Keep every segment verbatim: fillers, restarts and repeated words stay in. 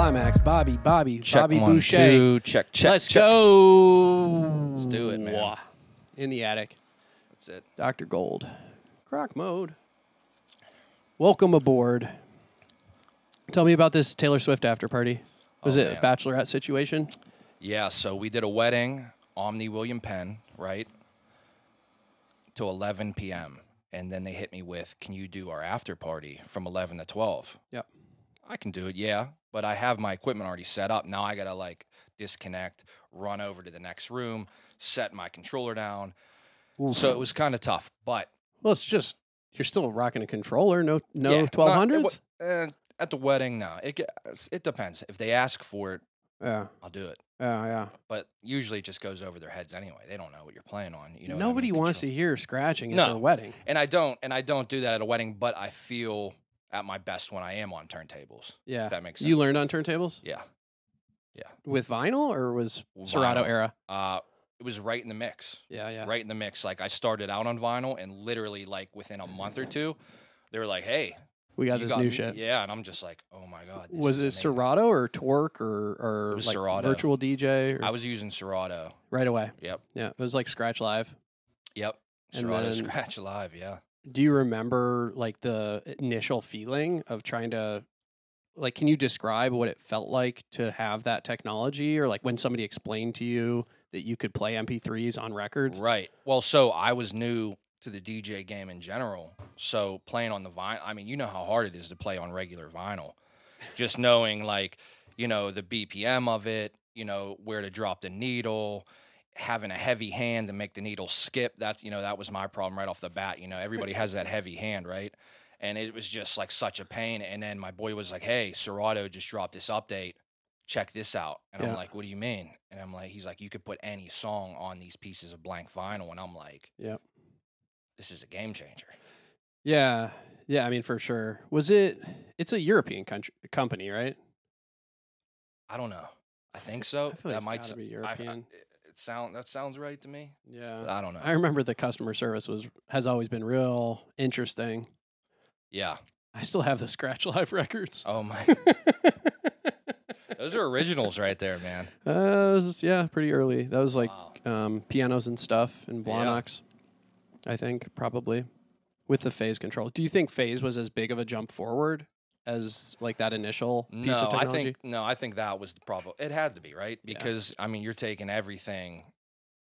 climax. Bobby, Bobby, check Bobby one, Boucher. Two, check, check, Let's check. go. Let's do it, man. In the attic. That's it. Doctor Gold. Croc mode. Welcome aboard. Tell me about this Taylor Swift after party. Was oh, it man. a bachelorette situation? Yeah, so we did a wedding, Omni William Penn, right, to eleven p.m., and then they hit me with, can you do our after party from eleven to twelve? Yep. I can do it, yeah, but I have my equipment already set up. Now I got to, like, disconnect, run over to the next room, set my controller down. Ooh. So it was kind of tough, but... Well, it's just, you're still rocking a controller, no no yeah, twelve hundreds? Not, it, uh, at the wedding, no. It, it depends. If they ask for it, yeah, I'll do it. Yeah, yeah. But usually it just goes over their heads anyway. They don't know what you're playing on. You know, nobody I mean? wants to hear scratching at no. their wedding. And I don't, and I don't do that at a wedding, but I feel at my best when I am on turntables. Yeah. If that makes sense. You learned on turntables? Yeah. Yeah. With vinyl or was vinyl. Serato era? Uh, it was right in the mix. Yeah, yeah. Right in the mix. Like I started out on vinyl and literally like within a month or two, they were like, hey, we got you this got new me. shit. Yeah, and I'm just like, oh my God. Was it amazing. Serato or Torque or, or like Serato. Virtual D J? Or... I was using Serato. Right away. Yep. Yeah, it was like Scratch Live. Yep. And Serato, then, Scratch Live, yeah. Do you remember like the initial feeling of trying to, like, can you describe what it felt like to have that technology or like when somebody explained to you that you could play M P threes on records? Right. Well, so I was new to the D J game in general, so playing on the vinyl, I mean, you know how hard it is to play on regular vinyl. Just knowing, like, you know, the B P M of it, you know, where to drop the needle, having a heavy hand to make the needle skip, that's, you know, that was my problem right off the bat, you know, everybody has that heavy hand, right? And it was just, like, such a pain, and then my boy was like, hey, Serato just dropped this update, check this out, and yeah. I'm like, what do you mean? And I'm like, he's like, you could put any song on these pieces of blank vinyl, and I'm like, yeah. This is a game changer. Yeah. Yeah, I mean, for sure. Was it... It's a European country, company, right? I don't know. I think so. I feel like that might be European. I, I, it sound, that sounds right to me. Yeah. I don't know. I remember the customer service was has always been real interesting. Yeah. I still have the Scratch Live records. Oh, my. Those are originals right there, man. Uh, this is, yeah, pretty early. That was like wow. um, pianos and stuff and Blonox. Yeah. I think, probably, with the phase control. Do you think phase was as big of a jump forward as, like, that initial piece no, of technology? I think, no, I think that was the problem. It had to be, right? Because, yeah. I mean, you're taking everything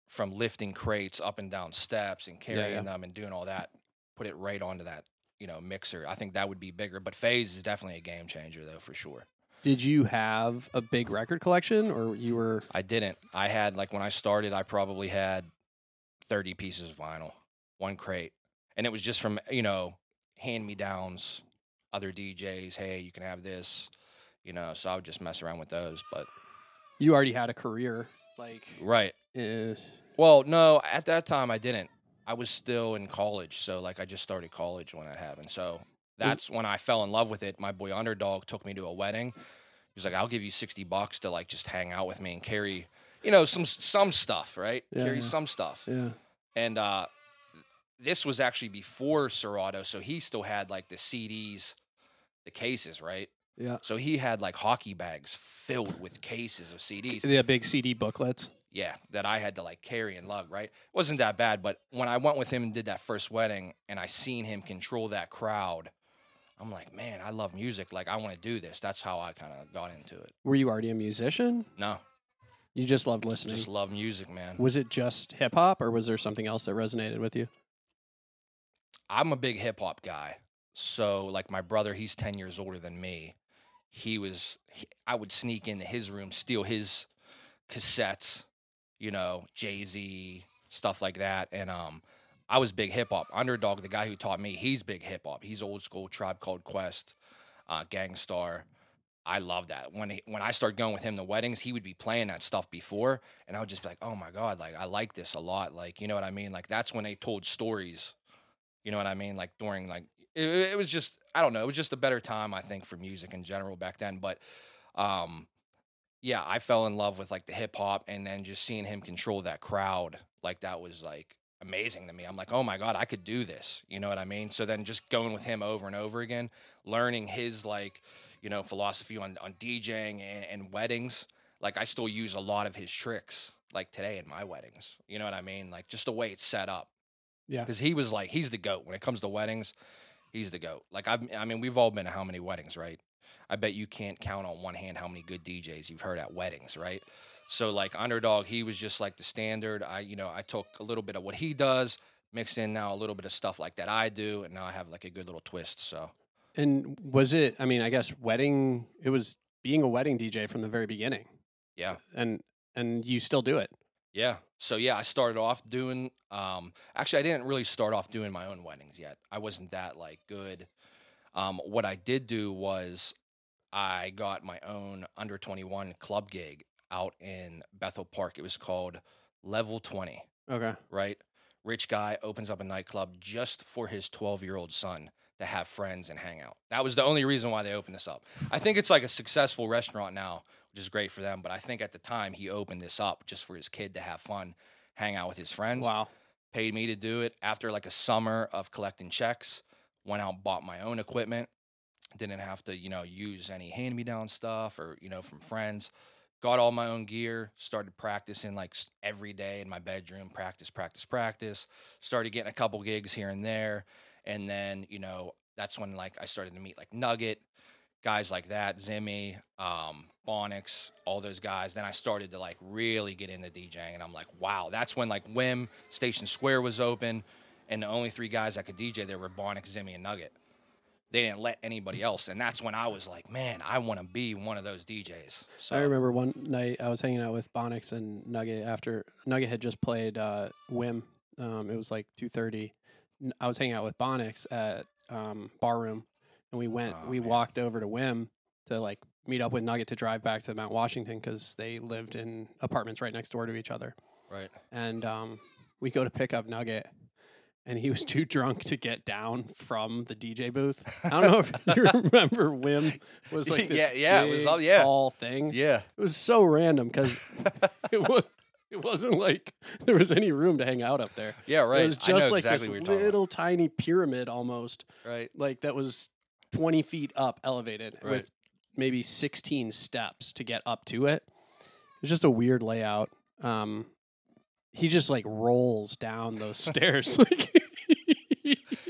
from lifting crates up and down steps and carrying yeah, yeah. them and doing all that, put it right onto that, you know, mixer. I think that would be bigger. But phase is definitely a game changer, though, for sure. Did you have a big record collection, or you were... I didn't. I had, like, when I started, I probably had thirty pieces of vinyl. One crate, and it was just from, you know, hand-me-downs, other D Js, hey, you can have this, you know, so I would just mess around with those, but... You already had a career, like... Right. Uh, well, no, at that time, I didn't. I was still in college, so, like, I just started college when that happened, so that's was, when I fell in love with it. My boy Underdog took me to a wedding. He was like, I'll give you sixty bucks to, like, just hang out with me and carry, you know, some some stuff, right? Yeah, carry yeah. some stuff. Yeah. And, uh... This was actually before Serato, so he still had, like, the C Ds, the cases, right? Yeah. So he had, like, hockey bags filled with cases of C Ds. Yeah, big C D booklets. Yeah, that I had to, like, carry and lug, right? It wasn't that bad, but when I went with him and did that first wedding and I seen him control that crowd, I'm like, man, I love music. Like, I want to do this. That's how I kind of got into it. Were you already a musician? No. You just loved listening? I just love music, man. Was it just hip-hop, or was there something else that resonated with you? I'm a big hip-hop guy, so, like, my brother, he's ten years older than me. He was, he, I would sneak into his room, steal his cassettes, you know, Jay-Z, stuff like that, and um, I was big hip-hop. Underdog, the guy who taught me, he's big hip-hop. He's old-school, Tribe Called Quest, uh, Gangstar. I love that. When he, when I started going with him to weddings, he would be playing that stuff before, and I would just be like, oh, my God, like, I like this a lot. Like, you know what I mean? Like, that's when they told stories. You know what I mean? Like, during, like, it, it was just, I don't know, it was just a better time, I think, for music in general back then. But, um, yeah, I fell in love with, like, the hip-hop, and then just seeing him control that crowd, like, that was, like, amazing to me. I'm like, oh, my God, I could do this. You know what I mean? So then just going with him over and over again, learning his, like, you know, philosophy on, on DJing and, and weddings. Like, I still use a lot of his tricks, like, today in my weddings. You know what I mean? Like, just the way it's set up. Yeah. Because he was like, he's the GOAT. When it comes to weddings, he's the GOAT. Like, I've, I mean, we've all been to how many weddings, right? I bet you can't count on one hand how many good D Js you've heard at weddings, right? So, like, Underdog, he was just, like, the standard. I, you know, I took a little bit of what he does, mixed in now a little bit of stuff like that I do, and now I have, like, a good little twist, so. And was it, I mean, I guess wedding, it was being a wedding D J from the very beginning. Yeah. And and you still do it. Yeah. So, yeah, I started off doing, um, actually, I didn't really start off doing my own weddings yet. I wasn't that, like, good. Um, what I did do was I got my own under twenty-one club gig out in Bethel Park. It was called Level twenty. Okay. Right? Rich guy opens up a nightclub just for his twelve-year-old son to have friends and hang out. That was the only reason why they opened this up. I think it's like a successful restaurant now, which is great for them. But I think at the time he opened this up just for his kid to have fun, hang out with his friends. Wow. Paid me to do it. After like a summer of collecting checks, went out and bought my own equipment. Didn't have to, you know, use any hand-me-down stuff or, you know, from friends. Got all my own gear, started practicing like every day in my bedroom, practice, practice, practice. Started getting a couple gigs here and there. And then, you know, that's when like I started to meet like Nugget, guys like that, Zimmy, um, Bonix, all those guys. Then I started to like really get into DJing, and I'm like, wow. That's when like Wim, Station Square was open, and the only three guys I could D J there were Bonix, Zimmy, and Nugget. They didn't let anybody else, and that's when I was like, man, I want to be one of those D Js. So I remember one night I was hanging out with Bonix and Nugget after Nugget had just played uh, Wim. Um, it was like two thirty. I was hanging out with Bonix at um, Barroom, and we went, oh, we man. walked over to Wim to like meet up with Nugget to drive back to Mount Washington because they lived in apartments right next door to each other. Right. And um, we go to pick up Nugget. And he was too drunk to get down from the D J booth. I don't know if you remember Wim was like this yeah, yeah, big, it was all, yeah. tall thing. Yeah. It was so random because it, was, it wasn't like there was any room to hang out up there. Yeah, right. It was just I know like exactly this little tiny pyramid almost. Right. Like that was twenty feet up elevated right. with maybe sixteen steps to get up to it. It was just a weird layout. Um He just like rolls down those stairs. Like,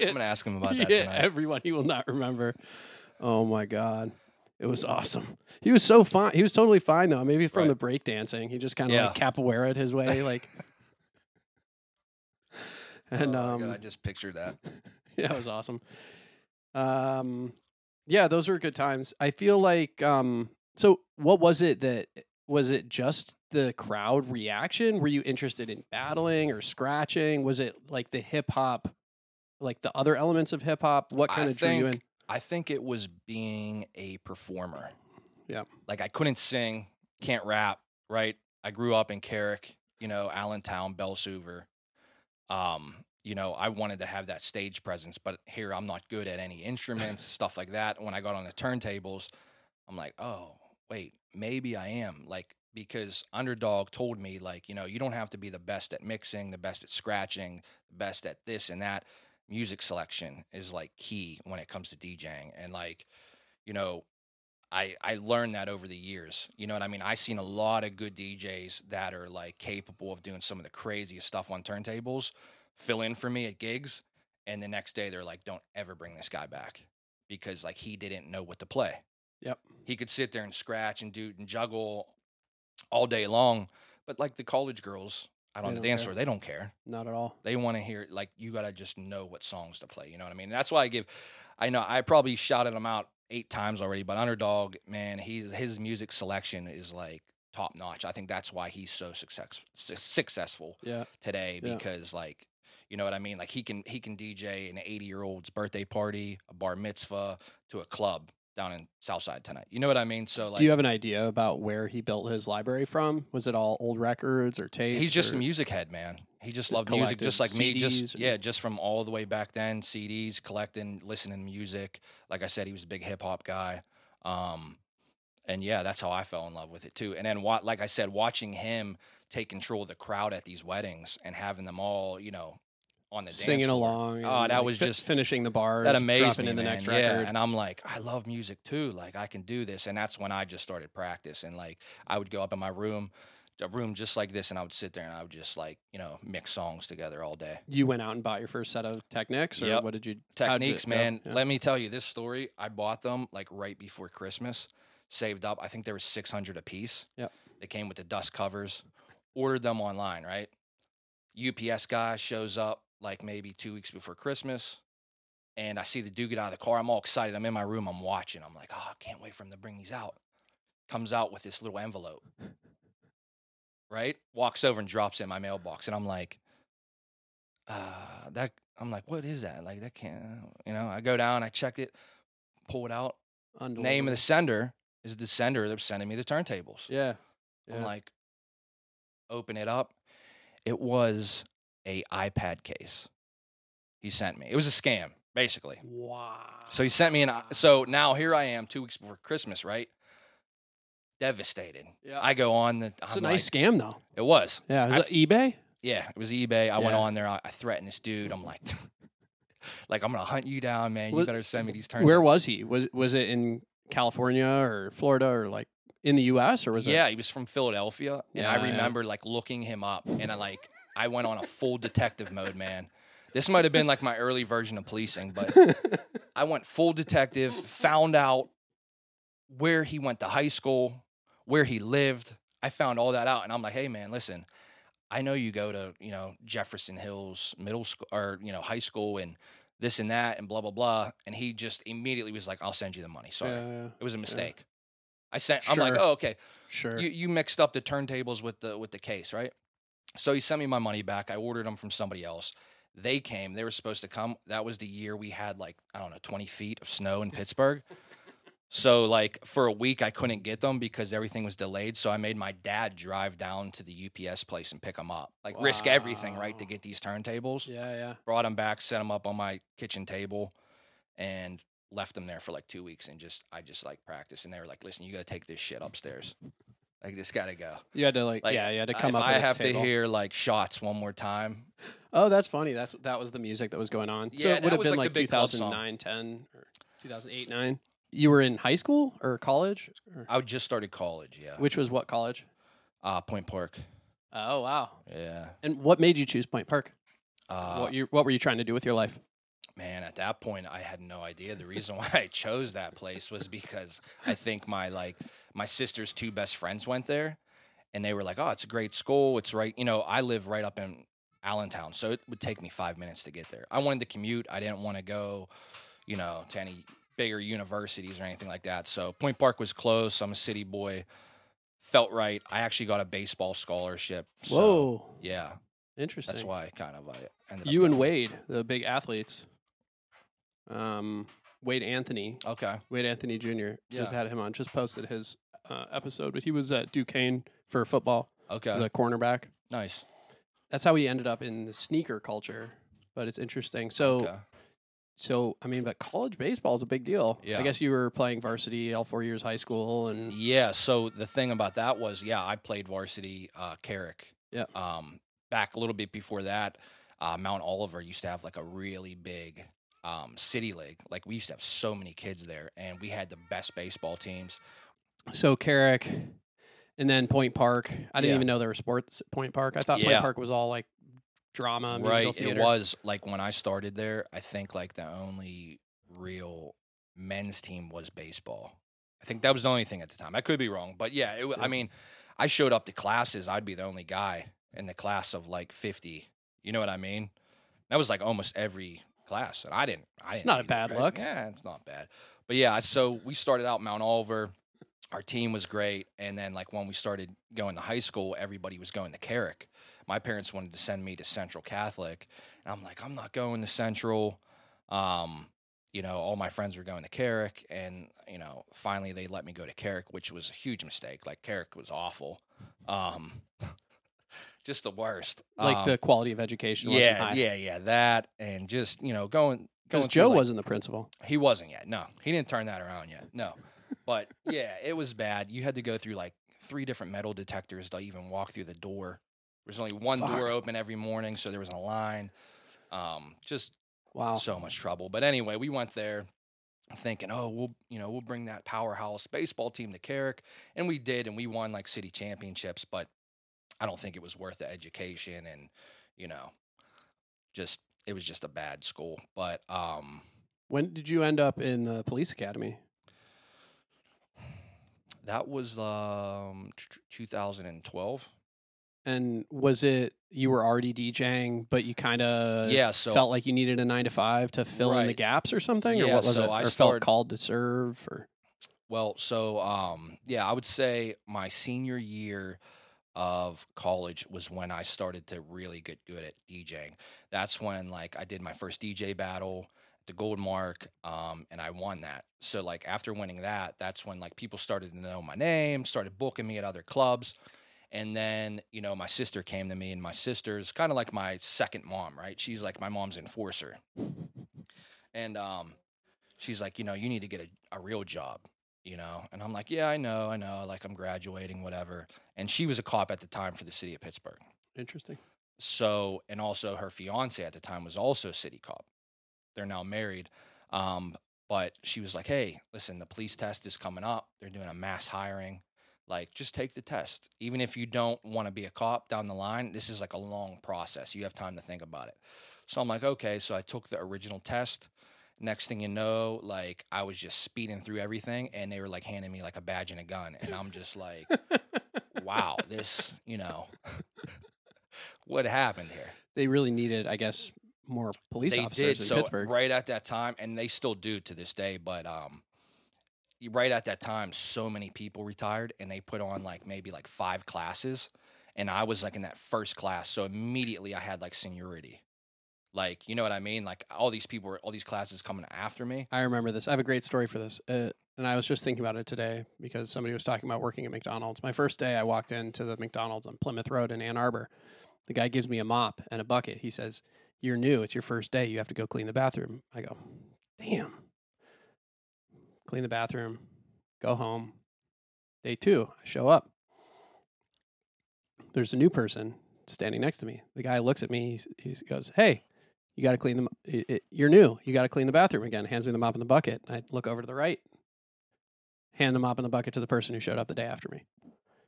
I'm gonna ask him about that tonight. Everyone, he will not remember. Oh my god, it was awesome. He was so fine. He was totally fine though. Maybe from right. the break dancing, he just kind of yeah. like capoeira'd his way. Like, and oh um, god, I just pictured that. Yeah, it was awesome. Um, yeah, those were good times. I feel like um. So, what was it that? Was it just the crowd reaction? Were you interested in battling or scratching? Was it like the hip hop, like the other elements of hip hop? What kind I of drew think, you in? I think it was being a performer. Yeah. Like I couldn't sing, can't rap, right? I grew up in Carrick, you know, Allentown, Bellsouver. Um, you know, I wanted to have that stage presence, but here I'm not good at any instruments, stuff like that. When I got on the turntables, I'm like, oh, wait. Maybe I am, like, because Underdog told me, like, you know, you don't have to be the best at mixing, the best at scratching, the best at this and that. Music selection is, like, key when it comes to DJing. And, like, you know, I I learned that over the years. You know what I mean? I've seen a lot of good D Js that are, like, capable of doing some of the craziest stuff on turntables, fill in for me at gigs, and the next day they're like, don't ever bring this guy back because, like, he didn't know what to play. Yep. He could sit there and scratch and do and juggle all day long. But like the college girls out on the dance floor, they don't care. Not at all. They want to hear, like, you got to just know what songs to play. You know what I mean? And that's why I give, I know I probably shouted him out eight times already, but Underdog, man, he's, his music selection is like top notch. I think that's why he's so success, su- successful yeah. today yeah. because, like, you know what I mean? Like, he can, he can D J an eighty-year-old's birthday party, a bar mitzvah, to a club down in Southside tonight. You know what I mean? So, like, do you have an idea about where he built his library from? Was it all old records or tapes? He's just or... a music head, man. He just, just loved music, just like C Ds me. Just or... yeah, just from all the way back then. C Ds, collecting, listening to music. Like I said, he was a big hip hop guy, um, and yeah, that's how I fell in love with it too. And then, wa- like I said, watching him take control of the crowd at these weddings and having them all, you know, on the dance singing floor. along. Oh, that like was fi- just finishing the bars. That amazed dropping me, in the man. next record. Yeah, and I'm like, I love music too. Like I can do this, and that's when I just started practice. And like I would go up in my room, a room just like this, and I would sit there and I would just like you know mix songs together all day. You went out and bought your first set of Technics, or yep. what did you? Technics, did, man. Yeah. Let me tell you this story. I bought them like right before Christmas. Saved up. I think there was six hundred a piece. Yep. They came with the dust covers. Ordered them online, right? U P S guy shows up like maybe two weeks before Christmas, and I see the dude get out of the car. I'm all excited. I'm in my room. I'm watching. I'm like, oh, I can't wait for him to bring these out. Comes out with this little envelope, right? Walks over and drops it in my mailbox, and I'm like, uh, that. I'm like, what is that? Like that can't, you know? I go down. I check it, pull it out. Name of the sender is the sender that's sending me the turntables. Yeah, yeah. I'm like, open it up. It was a iPad case he sent me. It was a scam, basically. Wow. So he sent me an... So now here I am, two weeks before Christmas, right? Devastated. Yeah. I go on the... It's I'm a nice like, scam, though. It was. Yeah. Was I, it eBay? Yeah, it was eBay. I yeah. went on there. I, I threatened this dude. I'm like, like I'm going to hunt you down, man. You was, better send me these turns. Where was he? Was was it in California or Florida or like... In the U S or was it? Yeah, he was from Philadelphia, and yeah, I remember yeah. like looking him up, and I like I went on a full detective mode, man. This might have been like my early version of policing, but I went full detective, found out where he went to high school, where he lived. I found all that out, and I'm like, hey, man, listen, I know you go to you know Jefferson Hills Middle School or you know high school and this and that and blah blah blah, and he just immediately was like, I'll send you the money. Sorry, yeah, yeah. It was a mistake. Yeah. I sent. Sure. I'm like, oh, okay. Sure. You you mixed up the turntables with the with the case, right? So he sent me my money back. I ordered them from somebody else. They came. They were supposed to come. That was the year we had like I don't know, twenty feet of snow in Pittsburgh. So like for a week I couldn't get them because everything was delayed. So I made my dad drive down to the U P S place and pick them up. Like wow. risk everything, right, to get these turntables. Yeah, yeah. Brought them back, set them up on my kitchen table, and left them there for like two weeks and just, I just like practice. And they were like, listen, you got to take this shit upstairs. Like, this got to go. You had to like, like, yeah, you had to come up with I have to hear like shots one more time. Oh, that's funny. That's, that was the music that was going on. Yeah, so it would have been like, like two thousand nine, ten or two thousand eight, nine. You were in high school or college? Or? I just started college. Yeah. Which was what college? Uh, Point Park. Oh, wow. Yeah. And what made you choose Point Park? Uh, what you, what were you trying to do with your life? Man, at that point, I had no idea. The reason why I chose that place was because I think my like my sister's two best friends went there, and they were like, "Oh, it's a great school. It's right." You know, I live right up in Allentown, so it would take me five minutes to get there. I wanted to commute. I didn't want to go, you know, to any bigger universities or anything like that. So Point Park was close. I'm a city boy. Felt right. I actually got a baseball scholarship. So, whoa. Yeah. Interesting. That's why I kind of I ended up. You and Wade, the big athletes. Um, Wade Anthony. Okay. Wade Anthony Junior Yeah. Just had him on. Just posted his uh, episode, but he was at Duquesne for football. Okay. As a cornerback. Nice. That's how he ended up in the sneaker culture, but it's interesting. So, okay. so I mean, but college baseball is a big deal. Yeah. I guess you were playing varsity all four years high school, and yeah. So the thing about that was, yeah, I played varsity uh, Carrick. Yeah. Um, back a little bit before that, uh, Mount Oliver used to have like a really big. Um, City League, like we used to have so many kids there, and we had the best baseball teams. So Carrick, and then Point Park. I didn't yeah. even know there were sports at Point Park. I thought yeah. Point Park was all like drama, musical right? Theater. It was like when I started there. I think like the only real men's team was baseball. I think that was the only thing at the time. I could be wrong, but yeah, it, yeah. I mean, I showed up to classes. I'd be the only guy in the class of like fifty. You know what I mean? That was like almost every. Class and I didn't. I it's didn't not a bad look. Yeah, it's not bad. But yeah, so we started out Mount Oliver. Our team was great, and then like when we started going to high school, everybody was going to Carrick. My parents wanted to send me to Central Catholic, and I'm like, I'm not going to Central. Um, you know, all my friends were going to Carrick, and you know, finally they let me go to Carrick, which was a huge mistake. Like Carrick was awful. Um, Just the worst. Like um, the quality of education wasn't yeah, high. Yeah, yeah, that and just, you know, going... Because Joe like, wasn't the principal. He wasn't yet, no. He didn't turn that around yet, no. But, yeah, it was bad. You had to go through, like, three different metal detectors to even walk through the door. There was only one Fuck. door open every morning, so there was a line. Um, just wow, so much trouble. But anyway, we went there thinking, oh, we'll, you know, we'll bring that powerhouse baseball team to Carrick. And we did, and we won like city championships, but I don't think it was worth the education. And, you know, just, it was just a bad school. But, um, when did you end up in the police academy? That was, um, t- two thousand twelve. And was it, you were already DJing, but you kind of yeah, so, felt like you needed a nine to five to fill right. in the gaps or something? Yeah, or what was so it? Or I started, felt called to serve? Or? Well, so, um, yeah, I would say my senior year of college was when I started to really get good at DJing. That's when, like, I did my first D J battle at the Gold Mark, um, and I won that. So, like, after winning that, that's when, like, people started to know my name, started booking me at other clubs. And then, you know, my sister came to me, and my sister's kind of like my second mom, right? She's like my mom's enforcer. And um, she's like, you know, you need to get a, a real job, you know? And I'm like, yeah, I know, I know. Like, I'm graduating, whatever. And she was a cop at the time for the city of Pittsburgh. Interesting. So, and also her fiance at the time was also a city cop. They're now married. Um, but she was like, hey, listen, the police test is coming up. They're doing a mass hiring. Like, just take the test. Even if you don't want to be a cop down the line, this is like a long process. You have time to think about it. So I'm like, okay. So I took the original test. Next thing you know, like, I was just speeding through everything, and they were like handing me like a badge and a gun. And I'm just like, wow, this, you know, what happened here? They really needed, I guess, more police they officers did, in so Pittsburgh. Right at that time, and they still do to this day, but, um, right at that time, so many people retired, and they put on like maybe like five classes, and I was like in that first class, so immediately I had like seniority. Like, you know what I mean? Like, all these people, were, all these classes coming after me. I remember this. I have a great story for this, uh, and I was just thinking about it today because somebody was talking about working at McDonald's. My first day, I walked into the McDonald's on Plymouth Road in Ann Arbor. The guy gives me a mop and a bucket. He says, "You're new. It's your first day. You have to go clean the bathroom." I go, "Damn." Clean the bathroom, go home. Day two, I show up. There's a new person standing next to me. The guy looks at me. He goes, "Hey, you got to clean the. You're new. You got to clean the bathroom again." Hands me the mop and the bucket. I look over to the right. Hand the mop and the bucket to the person who showed up the day after me.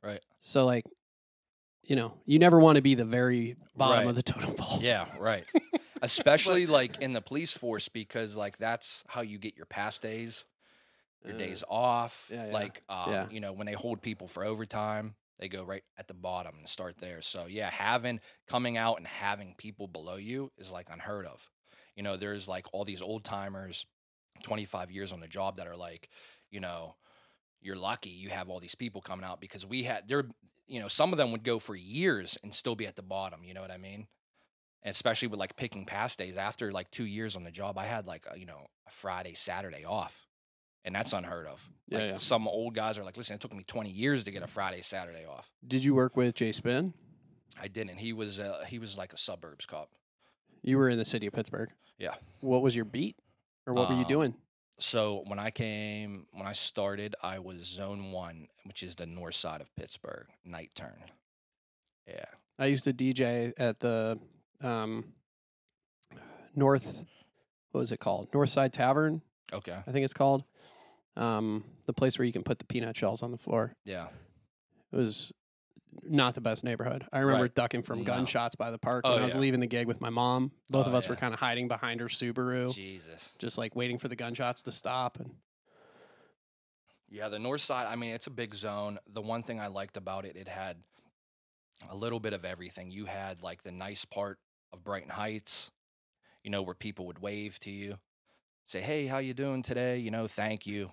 Right. So, like, you know, you never want to be the very bottom right. of the totem pole. Yeah, right. Especially but, like in the police force, because like that's how you get your past days. Your days off, yeah, yeah. like, um, yeah. you know, when they hold people for overtime, they go right at the bottom and start there. So, yeah, having, coming out and having people below you is, like, unheard of. You know, there's, like, all these old-timers, twenty-five years on the job that are, like, you know, you're lucky you have all these people coming out because we had, there, you know, some of them would go for years and still be at the bottom, you know what I mean? Especially with, like, picking past days. After, like, two years on the job, I had, like, a, you know, a Friday, Saturday off. And that's unheard of. Like yeah, yeah. Some old guys are like, listen, it took me twenty years to get a Friday, Saturday off. Did you work with Jay Spinn? I didn't. He was uh, he was like a suburbs cop. You were in the city of Pittsburgh. Yeah. What was your beat, or what um, were you doing? So when I came, when I started, I was zone one, which is the north side of Pittsburgh, night turn. Yeah. I used to D J at the um, north. What was it called? Northside Tavern. Okay. I think it's called. Um, the place where you can put the peanut shells on the floor. Yeah. It was not the best neighborhood. I remember right. ducking from no. gunshots by the park oh, when yeah. I was leaving the gig with my mom. Both oh, of us yeah. were kind of hiding behind her Subaru. Jesus. Just like waiting for the gunshots to stop. And yeah, the north side, I mean, it's a big zone. The one thing I liked about it, it had a little bit of everything. You had like the nice part of Brighton Heights, you know, where people would wave to you. Say, hey, how you doing today? You know, thank you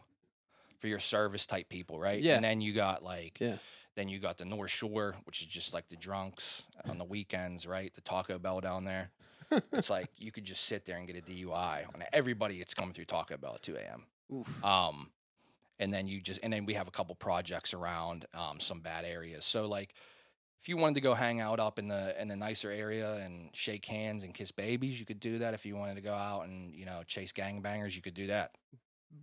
for your service type people, right? Yeah. And then you got like, yeah. then you got the North Shore, which is just like the drunks on the weekends, right? The Taco Bell down there. It's like you could just sit there and get a D U I. And everybody that's coming through Taco Bell at two a.m. Oof. Um, and then you just, and then we have a couple projects around um, some bad areas. So like, if you wanted to go hang out up in the in the nicer area and shake hands and kiss babies, you could do that. If you wanted to go out and, you know, chase gangbangers, you could do that.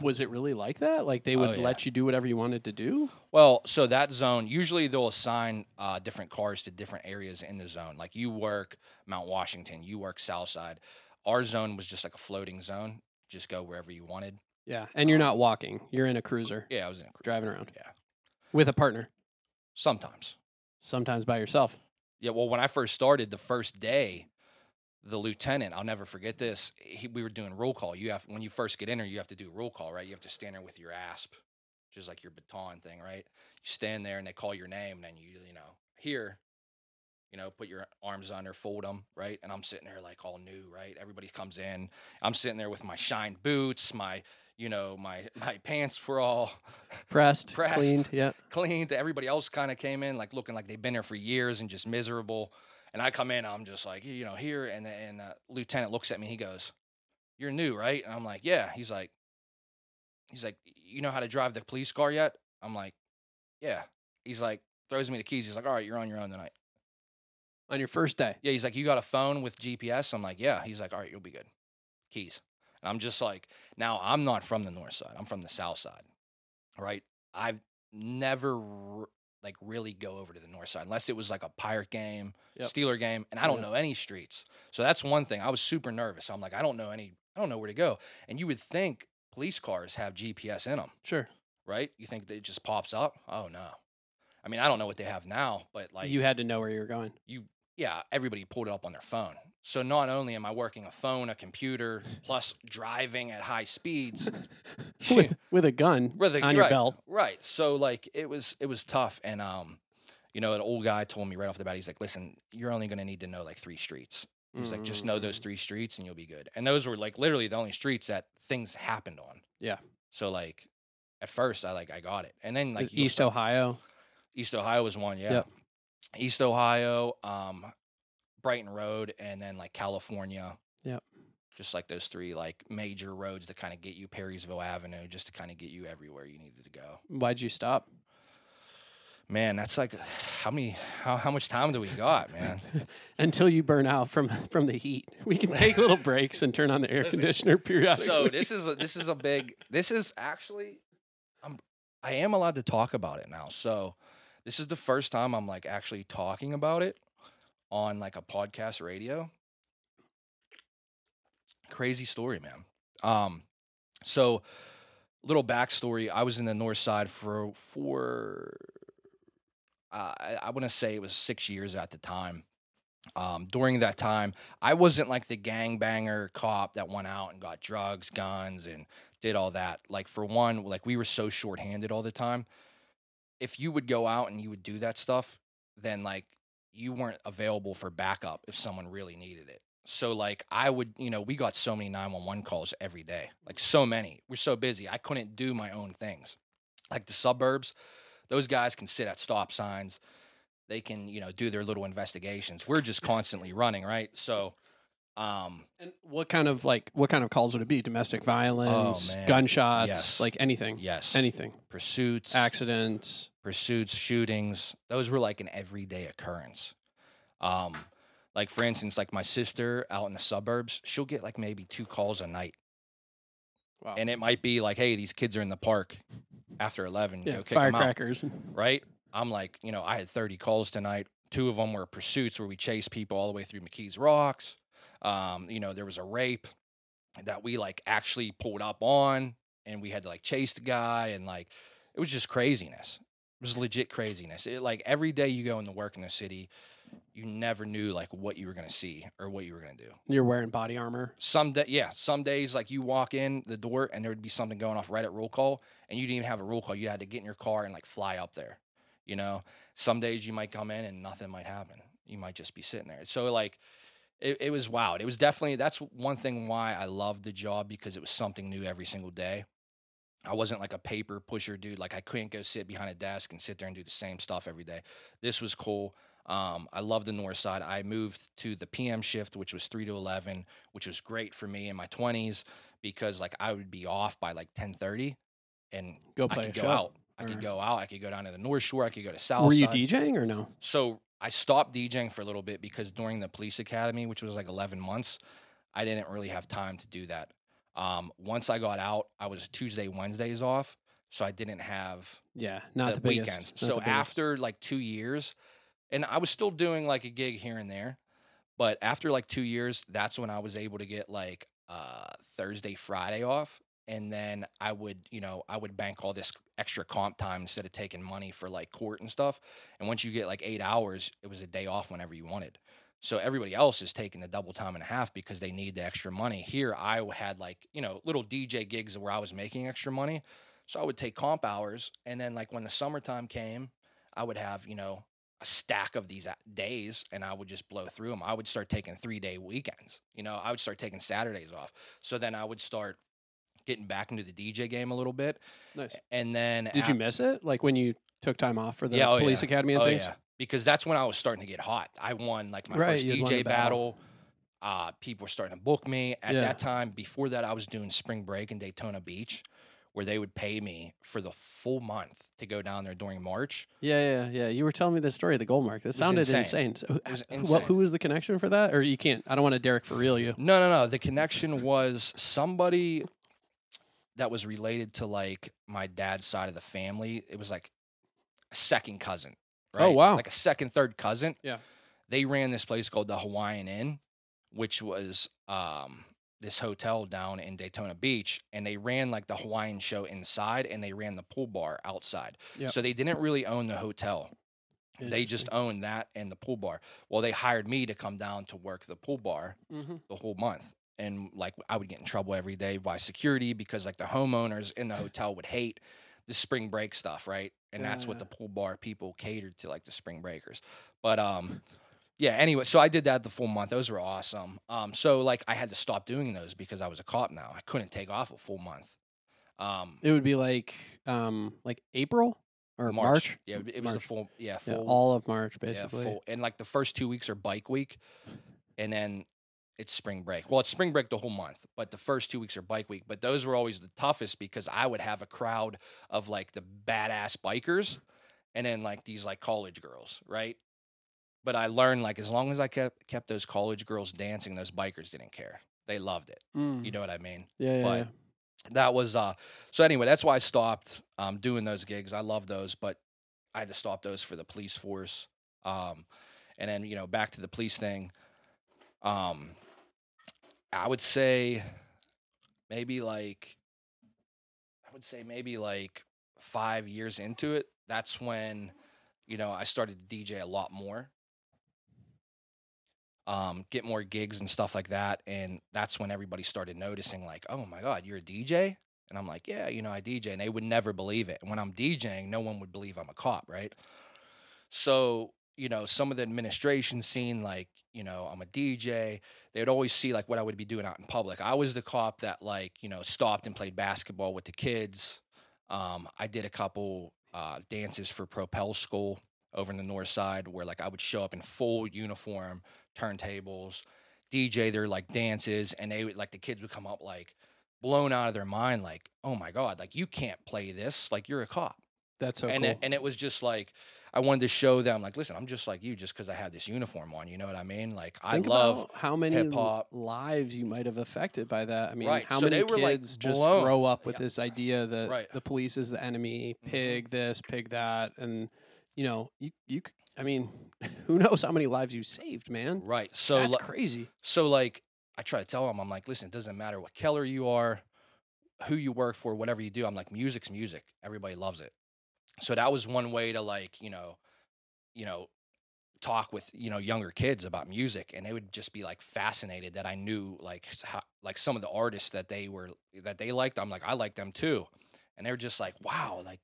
was it really like that? Like they would oh, yeah. let you do whatever you wanted to do? Well, so that zone, usually they'll assign uh, different cars to different areas in the zone. Like you work Mount Washington, you work Southside. Our zone was just like a floating zone. Just go wherever you wanted. Yeah, and um, you're not walking. You're in a cruiser. Yeah, I was in a cruiser. Driving around. Yeah. With a partner? Sometimes. Sometimes by yourself? Yeah, well, when I first started, the first day, the lieutenant, I'll never forget this. He, we were doing roll call. You have when you first get in there, you have to do roll call, right? You have to stand there with your A S P, which is like your baton thing, right? You stand there and they call your name, and then you, you know, here, you know, put your arms on there, fold them, right? And I'm sitting there like all new, right? Everybody comes in. I'm sitting there with my shined boots, my, you know, my my pants were all pressed, pressed, cleaned, yeah, cleaned. Everybody else kind of came in like looking like they've been there for years and just miserable. And I come in, I'm just like, you know, here. And the and, uh, lieutenant looks at me, he goes, "You're new, right?" And I'm like, "Yeah." He's like, he's like, "You know how to drive the police car yet?" I'm like, "Yeah." He's like, throws me the keys. He's like, "All right, you're on your own tonight." On your first day? Yeah. He's like, "You got a phone with G P S? I'm like, "Yeah." He's like, "All right, you'll be good. Keys." And I'm just like, now I'm not from the north side. I'm from the south side, right? I've never re- like really go over to the north side unless it was like a Pirate game, yep. Steeler game, and I don't yeah. know any streets. So that's one thing. I was super nervous. I'm like, I don't know any, I don't know where to go. And you would think police cars have G P S in them. Sure. Right? You think that it just pops up? Oh, no. I mean, I don't know what they have now, but like. You had to know where you were going. You. Yeah, everybody pulled it up on their phone. So not only am I working a phone, a computer, plus driving at high speeds with with a gun with a, on your right, belt, right? So like it was it was tough, and um, you know, an old guy told me right off the bat, he's like, "Listen, you're only going to need to know like three streets." He's mm. like, "Just know those three streets, and you'll be good." And those were like literally the only streets that things happened on. Yeah. So like, at first I like I got it, and then like East start, Ohio, East Ohio was one, yeah. Yep. East Ohio, um, Brighton Road, and then like California. Yep. Just like those three like major roads to kind of get you, Perrysville Avenue, just to kind of get you everywhere you needed to go. Why'd you stop? Man, that's like how many how, how much time do we got, man? Until you burn out from from the heat. We can take little breaks and turn on the air Listen, conditioner periodically. So this is a, this is a big this is actually I'm I am allowed to talk about it now. So this is the first time I'm like actually talking about it on like a podcast radio. Crazy story, man. Um, so little backstory. I was in the north side for for uh, I, I want to say it was six years at the time. Um, during that time, I wasn't like the gangbanger cop that went out and got drugs, guns, and did all that. Like for one, like we were so shorthanded all the time. If you would go out and you would do that stuff, then, like, you weren't available for backup if someone really needed it. So, like, I would, you know, we got so many nine one one calls every day. Like, so many. We're so busy. I couldn't do my own things. Like, the suburbs, those guys can sit at stop signs. They can, you know, do their little investigations. We're just constantly running, right? So... Um, and what kind of like, what kind of calls would it be? Domestic violence, oh, gunshots, yes. like anything, yes, anything, pursuits, accidents, pursuits, shootings. Those were like an everyday occurrence. Um, like for instance, like my sister out in the suburbs, she'll get like maybe two calls a night. Wow. And it might be like, "Hey, these kids are in the park after eleven, yeah, go kick them out." Firecrackers. Right. I'm like, you know, I had thirty calls tonight. Two of them were pursuits where we chased people all the way through McKees Rocks. Um, you know, there was a rape that we like actually pulled up on and we had to like chase the guy, and like it was just craziness. It was legit craziness. It, like every day you go into work in the city, you never knew like what you were going to see or what you were going to do. You're wearing body armor. Some day, yeah. Some days like you walk in the door and there would be something going off right at roll call, and you didn't even have a roll call. You had to get in your car and like fly up there. You know, some days you might come in and nothing might happen. You might just be sitting there. So like, It, it was wild. It was definitely, that's one thing why I loved the job, because it was something new every single day. I wasn't like a paper pusher dude. Like I couldn't go sit behind a desk and sit there and do the same stuff every day. This was cool. Um, I loved the north side. I moved to the P M shift, which was three to eleven, which was great for me in my twenties, because like I would be off by like ten thirty and go play I could go show. out. I All could right. go out. I could go down to the North Shore. I could go to South Were side. You DJing or no? So I stopped DJing for a little bit because during the police academy, which was like eleven months, I didn't really have time to do that. Um, once I got out, I was Tuesday, Wednesdays off, so I didn't have yeah, not the, the weekends. Not so the after like two years, and I was still doing like a gig here and there, but after like two years, that's when I was able to get like uh, Thursday, Friday off. And then I would, you know, I would bank all this extra comp time instead of taking money for like court and stuff. And once you get like eight hours, it was a day off whenever you wanted. So everybody else is taking the double time and a half because they need the extra money. Here I had like, you know, little D J gigs where I was making extra money. So I would take comp hours. And then like when the summertime came, I would have, you know, a stack of these days and I would just blow through them. I would start taking three day weekends. You know, I would start taking Saturdays off. So then I would start getting back into the D J game a little bit. Nice. And then did at, you miss it? Like when you took time off for the yeah, oh police yeah. academy and oh things? Yeah. Because that's when I was starting to get hot. I won like my right, first D J battle. battle. Uh, people were starting to book me. At yeah. that time, before that, I was doing spring break in Daytona Beach where they would pay me for the full month to go down there during March. Yeah, yeah, yeah. You were telling me this story at the Goldmark. That sounded insane. insane. So, it was insane. What, who was the connection for that? Or you can't, I don't want to Derek for real you. No, no, no. The connection was somebody that was related to like my dad's side of the family. It was like a second cousin, right? Oh, wow. Like a second, third cousin. Yeah. They ran this place called the Hawaiian Inn, which was um, this hotel down in Daytona Beach. And they ran like the Hawaiian show inside and they ran the pool bar outside. Yep. So they didn't really own the hotel. They just owned that and the pool bar. Well, they hired me to come down to work the pool bar mm-hmm. the whole month. And, like, I would get in trouble every day by security because, like, the homeowners in the hotel would hate the spring break stuff, right? And yeah. that's what the pool bar people catered to, like, the spring breakers. But, um, yeah, anyway, so I did that the full month. Those were awesome. Um, so, like, I had to stop doing those because I was a cop now. I couldn't take off a full month. Um, it would be, like, um, like April or March. March? Yeah, it was March. the full, yeah, full. Yeah, all of March, basically. Yeah, full. And, like, the first two weeks are bike week. And then it's spring break. Well, it's spring break the whole month, but the first two weeks are bike week. But those were always the toughest because I would have a crowd of, like, the badass bikers and then, like, these, like, college girls, right? But I learned, like, as long as I kept kept those college girls dancing, those bikers didn't care. They loved it. Mm. You know what I mean? Yeah, yeah, but yeah. that was uh, – so, anyway, that's why I stopped um, doing those gigs. I love those, but I had to stop those for the police force. Um, and then, you know, back to the police thing. Um. I would say maybe like, I would say maybe like five years into it. That's when, you know, I started to D J a lot more, um, get more gigs and stuff like that. And that's when everybody started noticing like, oh my God, you're a D J? And I'm like, yeah, you know, I D J. And they would never believe it. And when I'm DJing, no one would believe I'm a cop, right? So, you know, some of the administration scene, like, you know, I'm a D J. They would always see, like, what I would be doing out in public. I was the cop that, like, you know, stopped and played basketball with the kids. Um, I did a couple uh, dances for Propel School over in the north side where, like, I would show up in full uniform, turntables, D J their, like, dances. And they would, like, the kids would come up, like, blown out of their mind, like, oh, my God, like, you can't play this. Like, you're a cop. That's so and cool. It, and it was just, like, I wanted to show them, like, listen, I'm just like you just because I have this uniform on. You know what I mean? Like, I Think love about how many hip-hop. lives you might have affected by that. I mean, right. how so many kids like just grow up with yeah. this idea that right. the police is the enemy, pig this, pig that. And, you know, you, you, I mean, who knows how many lives you saved, man? Right. So that's li- crazy. So, like, I try to tell them, I'm like, listen, it doesn't matter what color you are, who you work for, whatever you do. I'm like, music's music. Everybody loves it. So that was one way to, like, you know, you know, talk with, you know, younger kids about music. And they would just be, like, fascinated that I knew, like, how, like some of the artists that they were, that they liked. I'm like, I like them, too. And they were just like, wow, like,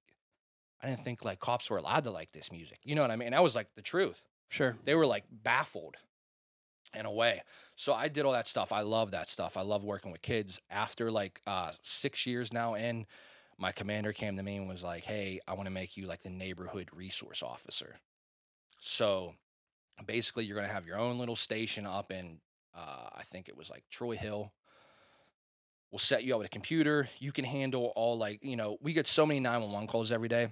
I didn't think, like, cops were allowed to like this music. You know what I mean? And that was, like, the truth. Sure. They were, like, baffled in a way. So I did all that stuff. I love that stuff. I love working with kids. After, like, uh, six years now in, my commander came to me and was like, hey, I want to make you, like, the neighborhood resource officer. So basically you're going to have your own little station up in, uh, I think it was, like, Troy Hill. We'll set you up with a computer. You can handle all, like, you know, we get so many nine one one calls every day.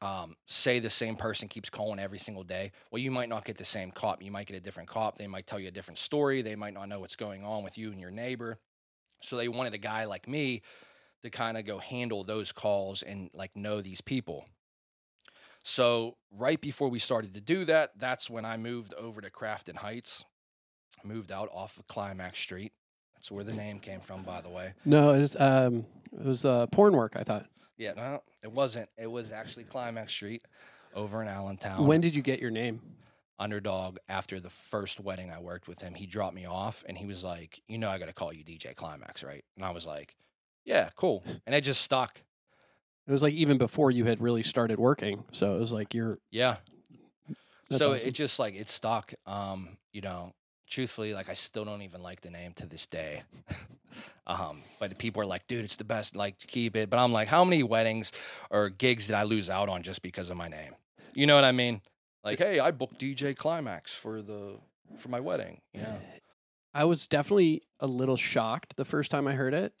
Um, say the same person keeps calling every single day. Well, you might not get the same cop. You might get a different cop. They might tell you a different story. They might not know what's going on with you and your neighbor. So they wanted a guy like me to kind of go handle those calls and like know these people. So right before we started to do that, that's when I moved over to Crafton Heights, moved out off of Climax Street. That's where the name came from, by the way. No, it was, um, it was uh, porn work, I thought. Yeah, no, it wasn't. It was actually Climax Street over in Allentown. When did you get your name? Underdog, after the first wedding I worked with him, he dropped me off, and he was like, you know I got to call you D J Climax, right? And I was like, yeah, cool. And it just stuck. It was like even before you had really started working, so it was like you're... Yeah. So awesome. It just, like, it stuck, um, you know, truthfully, like, I still don't even like the name to this day. um, but people are like, dude, it's the best, like, keep it. But I'm like, how many weddings or gigs did I lose out on just because of my name? You know what I mean? Like, hey, I booked D J Climax for the for my wedding. Yeah, I was definitely a little shocked the first time I heard it,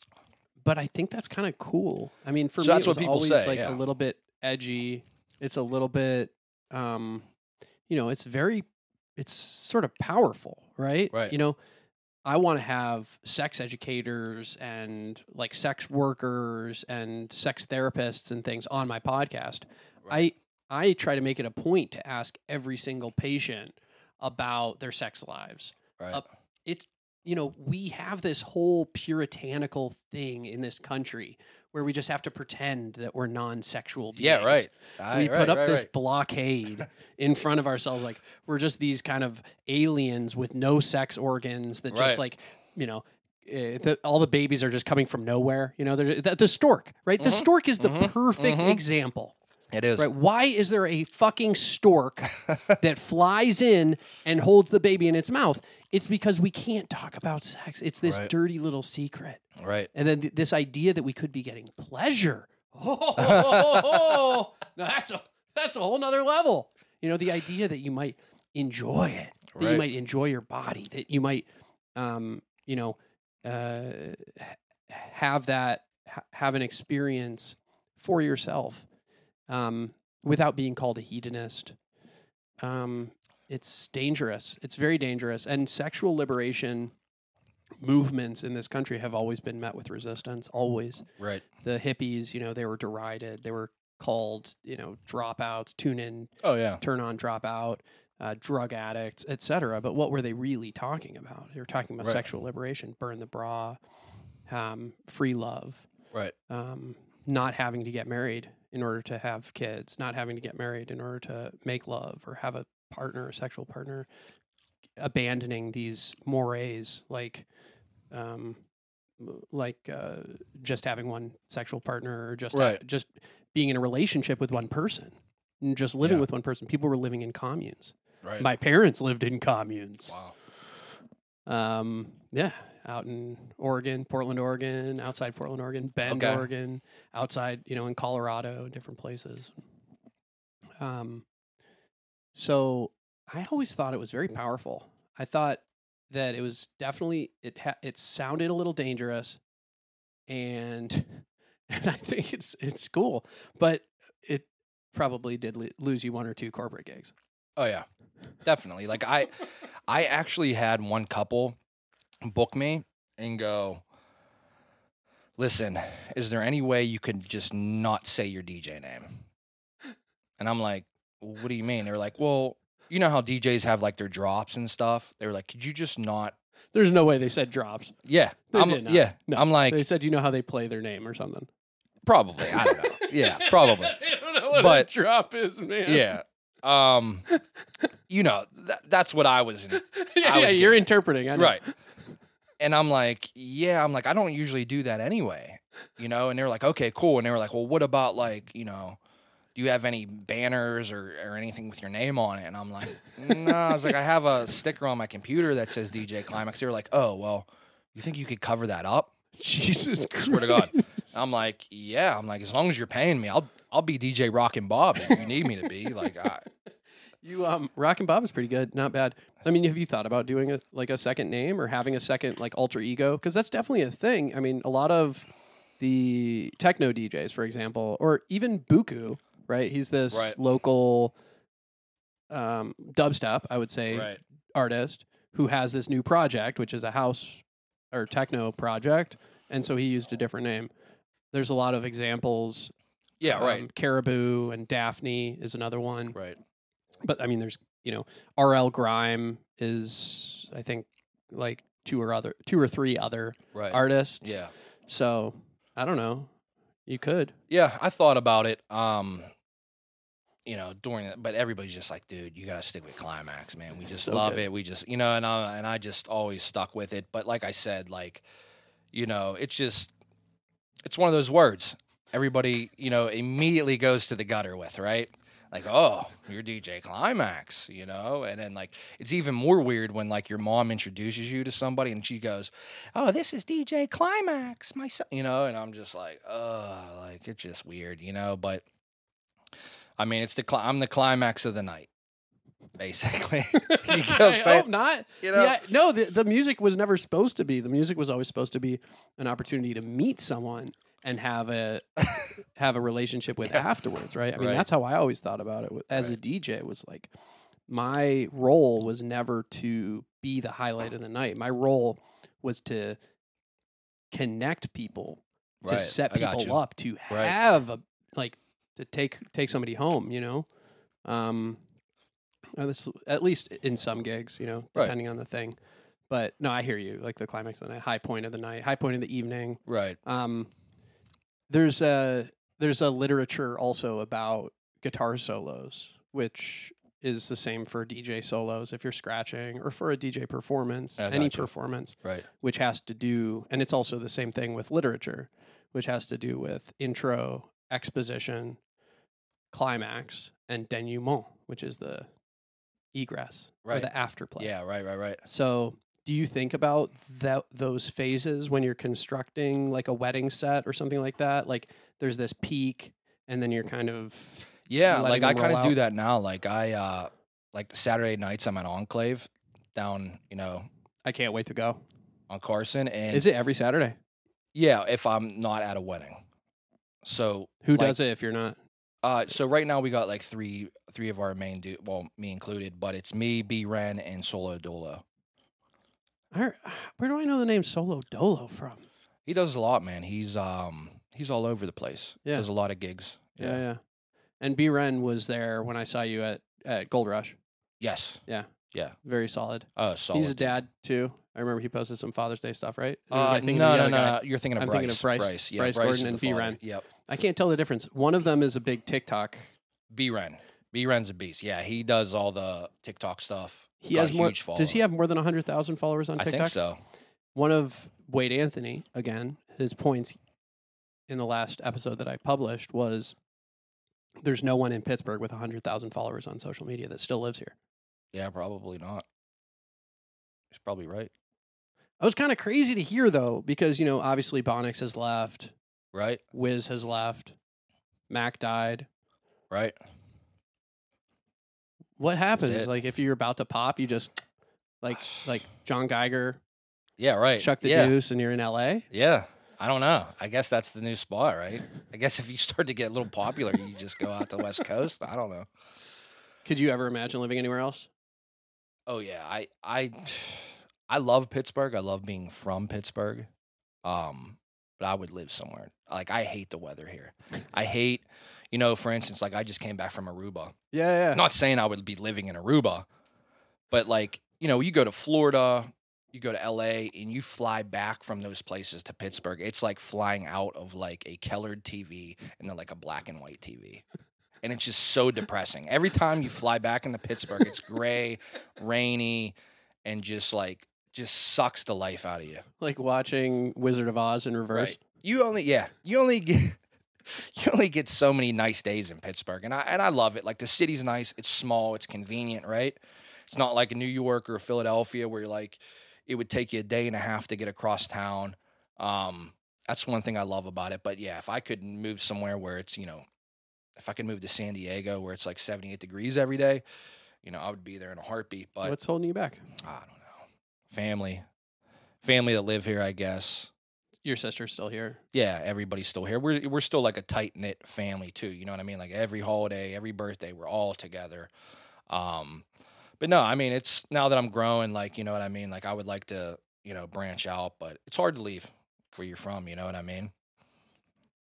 but I think that's kind of cool. I mean, for so me, that's it was what people always say, like yeah. a little bit edgy. It's a little bit, um, you know, it's very, it's sort of powerful, right? Right. You know, I want to have sex educators and like sex workers and sex therapists and things on my podcast. Right. I. I try to make it a point to ask every single patient about their sex lives. Right. Uh, it, you know, we have this whole puritanical thing in this country where we just have to pretend that we're non-sexual beings. Yeah, right. I, we right, put up right, this right. blockade in front of ourselves, like we're just these kind of aliens with no sex organs that right. just like, you know, Uh, the, all the babies are just coming from nowhere. You know, the, the stork, right? Mm-hmm. The stork is the mm-hmm. perfect mm-hmm. example. It is. Right? Why is there a fucking stork that flies in and holds the baby in its mouth? It's because we can't talk about sex. It's this right. dirty little secret. Right. And then th- this idea that we could be getting pleasure. Oh, oh, oh, oh. Now that's a, that's a whole nother level. You know, the idea that you might enjoy it, that right. you might enjoy your body, that you might, um, you know, uh, have that, ha- have an experience for yourself. Um, without being called a hedonist. Um, it's dangerous. It's very dangerous. And sexual liberation movements in this country have always been met with resistance, always. Right. The hippies, you know, they were derided. They were called, you know, dropouts, tune in, oh, yeah. turn on, drop out, uh, drug addicts, et cetera. But what were they really talking about? They were talking about right. sexual liberation, burn the bra, um, free love. Right. Um, not having to get married in order to have kids, not having to get married in order to make love or have a partner, a sexual partner, abandoning these mores like um, like uh, just having one sexual partner or just right. ha- just being in a relationship with one person, and just living yeah. with one person. People were living in communes. Right. My parents lived in communes. Wow. Um. Yeah. Out in Oregon, Portland, Oregon, outside Portland, Oregon, Bend, okay. Oregon, outside, you know, in Colorado, different places. Um, so I always thought it was very powerful. I thought that it was definitely, it ha- it sounded a little dangerous, and and I think it's it's cool, but it probably did le- lose you one or two corporate gigs. Oh yeah, definitely. Like I, I actually had one couple book me and go, listen, is there any way you could just not say your D J name? And I'm like, what do you mean? They're like, well, you know how D Js have like their drops and stuff. They were like, could you just not? There's no way they said drops. Yeah. They I'm, did not. Yeah. No. I'm like, they said, you know how they play their name or something. Probably. I don't know. Yeah, probably. I don't know what but, a drop is, man. Yeah. Um, you know, th- that's what I was. In, yeah, I was yeah you're interpreting. I know. Right. And I'm like, yeah, I'm like, I don't usually do that anyway, you know? And they're like, okay, cool. And they were like, well, what about like, you know, do you have any banners or, or anything with your name on it? And I'm like, no, I was like, I have a sticker on my computer that says D J Climax. They were like, oh, well, you think you could cover that up? Jesus Christ. I swear to God. I'm like, yeah. I'm like, as long as you're paying me, I'll I'll be D J Rockin' Bob if you need me to be. Like, I... You um, Rockin' Bob is pretty good, not bad. I mean, have you thought about doing a, like a second name or having a second like alter ego? Because that's definitely a thing. I mean, a lot of the techno D Js, for example, or even Buku, right? He's this right. local um, dubstep, I would say, right. artist who has this new project, which is a house or techno project. and so he used a different name. There's a lot of examples. Yeah, right. Um, Caribou and Daphne is another one. Right. But, I mean, there's, you know, R L Grime is, I think, like two or other, two or three other right. artists. Yeah. So, I don't know. You could. Yeah, I thought about it, um, you know, during that, but everybody's just like, dude, you got to stick with Climax, man. We just so love good. it. We just, you know, and I, and I just always stuck with it. But like I said, like, you know, it's just, it's one of those words everybody, you know, immediately goes to the gutter with, right? Like, oh, you're D J Climax, you know? And then, like, it's even more weird when, like, your mom introduces you to somebody and she goes, oh, this is D J Climax, my son, you know? And I'm just like, oh, like, it's just weird, you know? But, I mean, it's the cl- I'm the climax of the night, basically. You get what I'm saying? I hope not. You know? Yeah, no, the, the music was never supposed to be. The music was always supposed to be an opportunity to meet someone and have a have a relationship with yeah. afterwards, right? I mean, right. that's how I always thought about it as right. a D J. Was like, my role was never to be the highlight of the night. My role was to connect people, right. to set people up, to right. have a like to take take somebody home. You know, um, this, at least in some gigs, you know, depending right. on the thing. But no, I hear you. Like the climax of the night, high point of the night, high point of the evening, right? Um. There's a there's a literature also about guitar solos, which is the same for D J solos if you're scratching or for a D J performance, I any gotcha. performance, right? Which has to do, and it's also the same thing with literature, which has to do with intro, exposition, climax, and denouement, which is the egress right. or the afterplay. Yeah, right, right, right. So. Do you think about that, those phases when you're constructing like a wedding set or something like that? Like there's this peak and then you're kind of yeah, like I kind of do that now. Like I uh, like Saturday nights I'm at Enclave down, you know. I can't wait to go. On Carson. And is it every Saturday? Yeah, if I'm not at a wedding. So who like, does it if you're not? Uh, so right now we got like three three of our main dudes, well, me included, but it's me, B Ren, and Solo Dolo. Where do I know the name Solo Dolo from? He does a lot, man. He's um he's all over the place. Yeah. Does a lot of gigs. Yeah, yeah. yeah. And B Ren was there when I saw you at, at Gold Rush. Yes. Yeah. Yeah. Very solid. Oh, uh, solid. He's a dad too. I remember he posted some Father's Day stuff, right? Uh, no, no, no, no. You're thinking of I'm Bryce. I'm thinking of Bryce. Bryce, yeah, Bryce, Bryce Gordon and B Ren. Yep. I can't tell the difference. One of them is a big TikTok. B Ren. B Ren's a beast. Yeah, he does all the TikTok stuff. He has more. Follower. Does he have more than one hundred thousand followers on TikTok? I think so. One of Wade Anthony, again, his points in the last episode that I published was there's no one in Pittsburgh with one hundred thousand followers on social media that still lives here. Yeah, probably not. He's probably right. I was kind of crazy to hear, though, because, you know, obviously Bonics has left. Right. Wiz has left. Mac died. Right. What happens? Like, if you're about to pop, you just, like, like John Geiger. Yeah, right. Chuck the yeah. deuce, and you're in L A? Yeah. I don't know. I guess that's the new spot, right? I guess if you start to get a little popular, you just go out to the West Coast. I don't know. Could you ever imagine living anywhere else? Oh, yeah. I I, I love Pittsburgh. I love being from Pittsburgh. Um, but I would live somewhere. Like, I hate the weather here. I hate... You know, for instance, like I just came back from Aruba. Yeah, yeah. Not saying I would be living in Aruba, but like, you know, you go to Florida, you go to L A, and you fly back from those places to Pittsburgh. It's like flying out of like a colored T V and then like a black and white T V. And it's just so depressing. Every time you fly back into Pittsburgh, it's gray, rainy, and just like, just sucks the life out of you. Like watching Wizard of Oz in reverse. Right. You only, yeah, you only get... You only get so many nice days in Pittsburgh, and I and I love it. Like, the city's nice. It's small. It's convenient, right? It's not like a New York or a Philadelphia where, you're like, it would take you a day and a half to get across town. Um, that's one thing I love about it. But, yeah, if I could move somewhere where it's, you know, if I could move to San Diego where it's like seventy-eight degrees every day, you know, I would be there in a heartbeat. But what's holding you back? I don't know. Family. Family that live here, I guess. Your sister's still here. Yeah, everybody's still here. We're we're still like a tight-knit family too. You know what I mean? Like every holiday, every birthday, we're all together. Um, but no, I mean, it's now that I'm growing, like, you know what I mean? Like I would like to, you know, branch out, but it's hard to leave. where you're from, you know what I mean?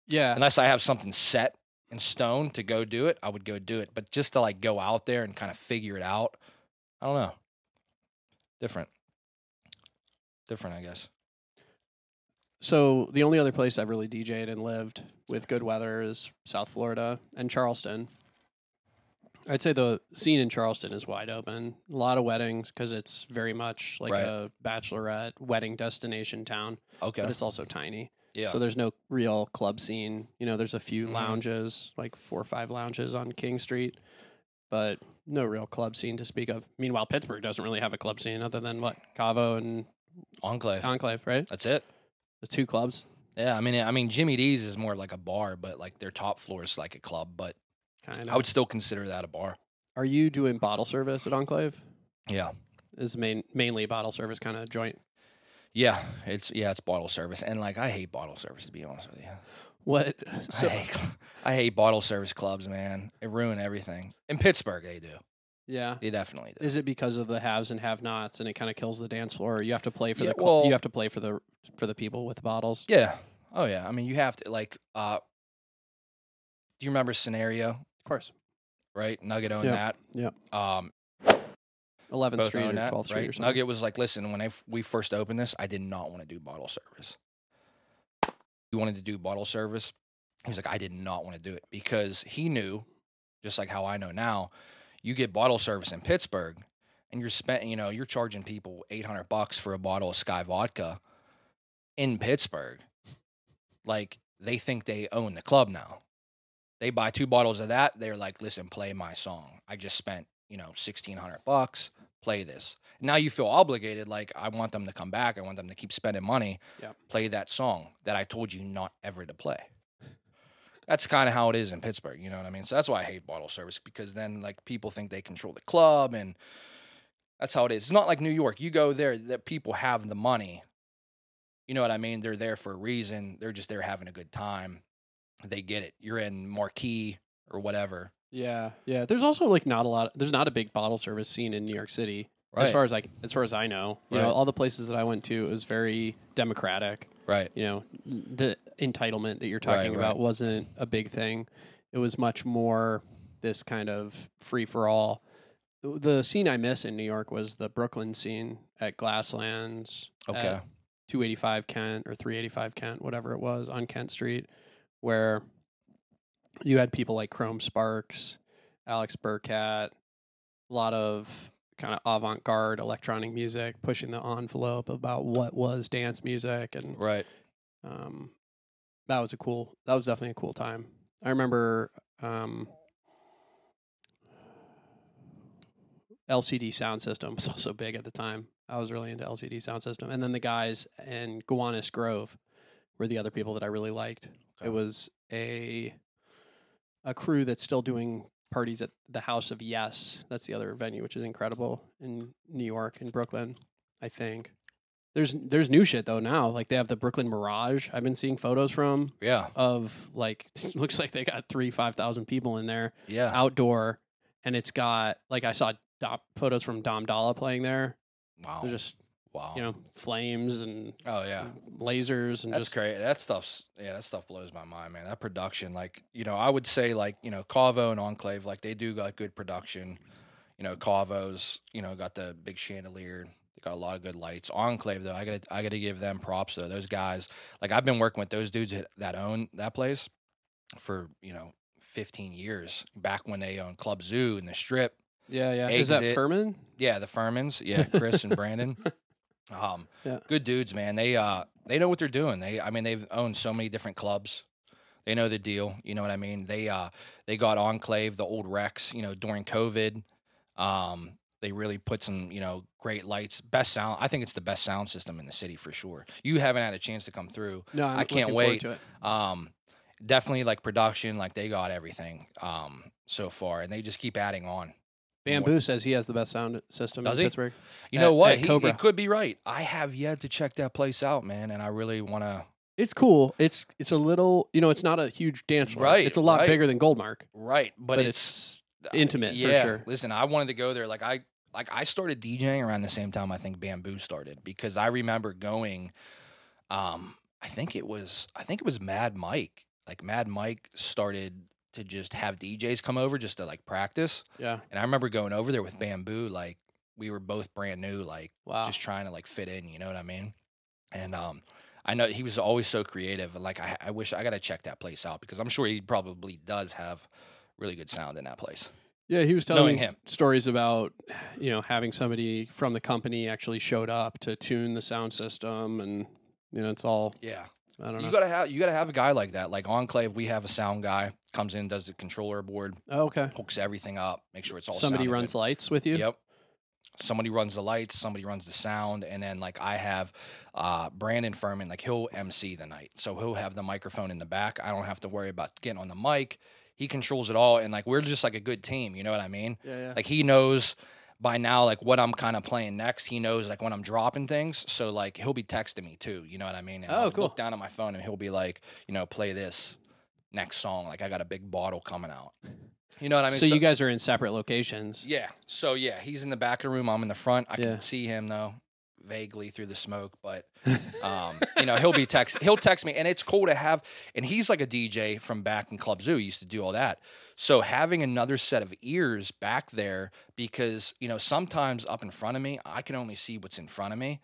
Yeah. Unless I have something set in stone to go do it, I would go do it. But just to like go out there and kind of figure it out, I don't know. Different. Different, I guess. So the only other place I've really DJed and lived with good weather is South Florida and Charleston. I'd say the scene in Charleston is wide open. A lot of weddings because it's very much like right. a bachelorette wedding destination town. Okay. But it's also tiny. Yeah. So there's no real club scene. You know, there's a few mm-hmm. lounges, like four or five lounges on King Street, but no real club scene to speak of. Meanwhile, Pittsburgh doesn't really have a club scene other than what? Cavo and Enclave. Enclave, right? That's it. The two clubs. Yeah, I mean, I mean, Jimmy D's is more like a bar, but like their top floor is like a club, but kind of. I would still consider that a bar. Are you doing bottle service at Enclave? Yeah. Is main mainly bottle service kind of joint? Yeah, it's yeah, it's bottle service, and like I hate bottle service to be honest with you. What? So, I, hate, I hate bottle service clubs, man. It ruined everything. In Pittsburgh, they do. Yeah, they definitely do. Is it because of the haves and have-nots, and it kind of kills the dance floor? Or you have to play for yeah, the cl- well, you have to play for the for the people with the bottles. Yeah. Oh yeah. I mean, you have to like. Uh, do you remember Scenario? Of course. Right, Nugget owned yeah. that. Yeah. Um. eleventh Street or twelfth Street or something. Nugget was like, listen, when I f- we first opened this, I did not want to do bottle service. He wanted to do bottle service. He was like, I did not want to do it because he knew, just like how I know now, you get bottle service in Pittsburgh and you're spent, you know, you're charging people eight hundred bucks for a bottle of Sky Vodka in Pittsburgh. Like, they think they own the club now. They buy two bottles of that. They're like, listen, play my song. I just spent, you know, sixteen hundred bucks, play this. Now you feel obligated, like, I want them to come back. I want them to keep spending money. Yep. Play that song that I told you not ever to play. That's kind of how it is in Pittsburgh, you know what I mean? So that's why I hate bottle service, because then, like, people think they control the club, and that's how it is. It's not like New York. You go there, that people have the money. You know what I mean? They're there for a reason. They're just there having a good time. They get it. You're in Marquee or whatever. Yeah, yeah. There's also like not a lot. There's not a big bottle service scene in New York City, right. as far as like as far as I know. You right. know, all the places that I went to, it was very democratic. Right. You know, the entitlement that you're talking right, about right. wasn't a big thing. It was much more this kind of free for all. The scene I miss in New York was the Brooklyn scene at Glasslands. Okay. At two eighty-five Kent or three eighty-five Kent, whatever it was, on Kent Street, where you had people like Chrome Sparks, Alex Burkat, a lot of kind of avant-garde electronic music, pushing the envelope about what was dance music, and right, um, that was a cool. That was definitely a cool time. I remember um, L C D Sound System was also big at the time. I was really into L C D Sound System, and then the guys in Gowanus Grove were the other people that I really liked. Okay. It was a a crew that's still doing parties at the House of Yes. That's the other venue, which is incredible in New York and Brooklyn, I think. There's there's new shit, though, now. Like, they have the Brooklyn Mirage I've been seeing photos from. Yeah. Of, like, looks like they got three, five thousand people in there. Yeah. Outdoor. And it's got, like, I saw dop, photos from Dom Dolla playing there. Wow. They're just, wow. you know, flames and oh yeah, lasers and that's just great. That stuff's yeah, that stuff blows my mind, man. That production, like you know, I would say like you know, Cavo and Enclave, like they do got good production. You know, Cavo's you know got the big chandelier. They got a lot of good lights. Enclave though, I got I got to give them props though. Those guys, like I've been working with those dudes that own that place for you know fifteen years back when they owned Club Zoo and the Strip. Yeah, yeah. Exit. Is that Furman? Yeah, the Furmans. Yeah, Chris and Brandon. Um, yeah. Good dudes, man. They uh, they know what they're doing. They, I mean, they've owned so many different clubs. They know the deal. You know what I mean? They uh, they got Enclave, the old Rex. You know, during COVID, um, they really put some you know great lights, best sound. I think it's the best sound system in the city for sure. You haven't had a chance to come through. No, I'm I can't wait. To it. Um, definitely like production, like they got everything um so far, and they just keep adding on. Bamboo more. Says he has the best sound system Does in he? Pittsburgh. You at, know what? He, he could be right. I have yet to check that place out, man, and I really want to. It's cool. It's it's a little, you know, it's not a huge dance floor. Right. It's a lot right. bigger than Goldmark. Right, but, but it's, it's intimate yeah. for sure. Listen, I wanted to go there. Like I like I started DJing around the same time I think Bamboo started because I remember going. Um, I think it was I think it was Mad Mike. Like Mad Mike started to just have D Js come over just to like practice. Yeah. And I remember going over there with Bamboo, like we were both brand new, like wow. just trying to like fit in, you know what I mean? And um I know he was always so creative, and like I, I wish I gotta check that place out because I'm sure he probably does have really good sound in that place. Yeah, he was telling me stories about, you know, having somebody from the company actually showed up to tune the sound system, and you know, it's all yeah. I don't know. You gotta have you gotta have a guy like that. Like Enclave, we have a sound guy comes in, does the controller board. Oh, okay. Hooks everything up, make sure it's all. Somebody runs good. Lights with you. Yep. Somebody runs the lights, somebody runs the sound, and then like I have uh, Brandon Furman, like he'll M C the night, so he'll have the microphone in the back. I don't have to worry about getting on the mic. He controls it all, and like we're just like a good team, you know what I mean? Yeah, yeah. Like he knows by now like what I'm kind of playing next. He knows like when I'm dropping things, so like he'll be texting me too, you know what I mean? And oh, I'll cool. look down at my phone and he'll be like, you know, play this next song. Like I got a big bottle coming out. You know what I mean? So, so you guys are in separate locations. Yeah. So yeah, he's in the back of the room, I'm in the front. I yeah. can see him though. Vaguely through the smoke, but um, you know, he'll be text he'll text me, and it's cool to have. And he's like a D J from back in Club Zoo, he used to do all that. So having another set of ears back there, because you know, sometimes up in front of me, I can only see what's in front of me,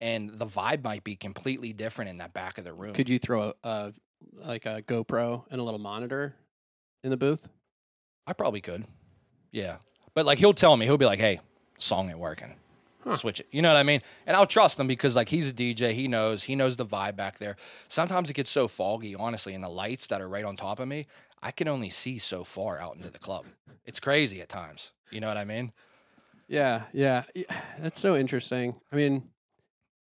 and the vibe might be completely different in that back of the room. Could you throw a, a like a GoPro and a little monitor in the booth? I probably could, yeah. But like he'll tell me, he'll be like, "Hey, song ain't working." Huh. Switch it. You know what I mean? And I'll trust him because like he's a D J. He knows. He knows the vibe back there. Sometimes it gets so foggy, honestly, and the lights that are right on top of me, I can only see so far out into the club. It's crazy at times. You know what I mean? Yeah, yeah. That's so interesting. I mean,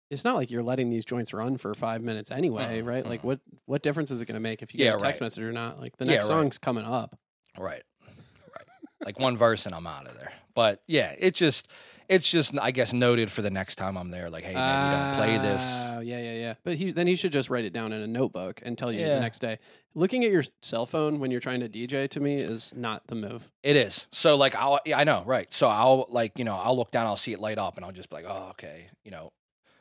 it's not like you're letting these joints run for five minutes anyway, mm-hmm. right? Like what, what difference is it going to make if you get yeah, a text right. message or not? Like the next yeah, right. song's coming up. Right. Right. Like one verse and I'm out of there. But yeah, it just... It's just, I guess, noted for the next time I'm there. Like, hey, man, you don't play this. Oh, yeah, yeah, yeah. But he, then he should just write it down in a notebook and tell you yeah. the next day. Looking at your cell phone when you're trying to D J, to me, is not the move. It is. So, like, I'll, yeah, I know, right. So, I'll, like, you know, I'll look down, I'll see it light up, and I'll just be like, oh, okay, you know,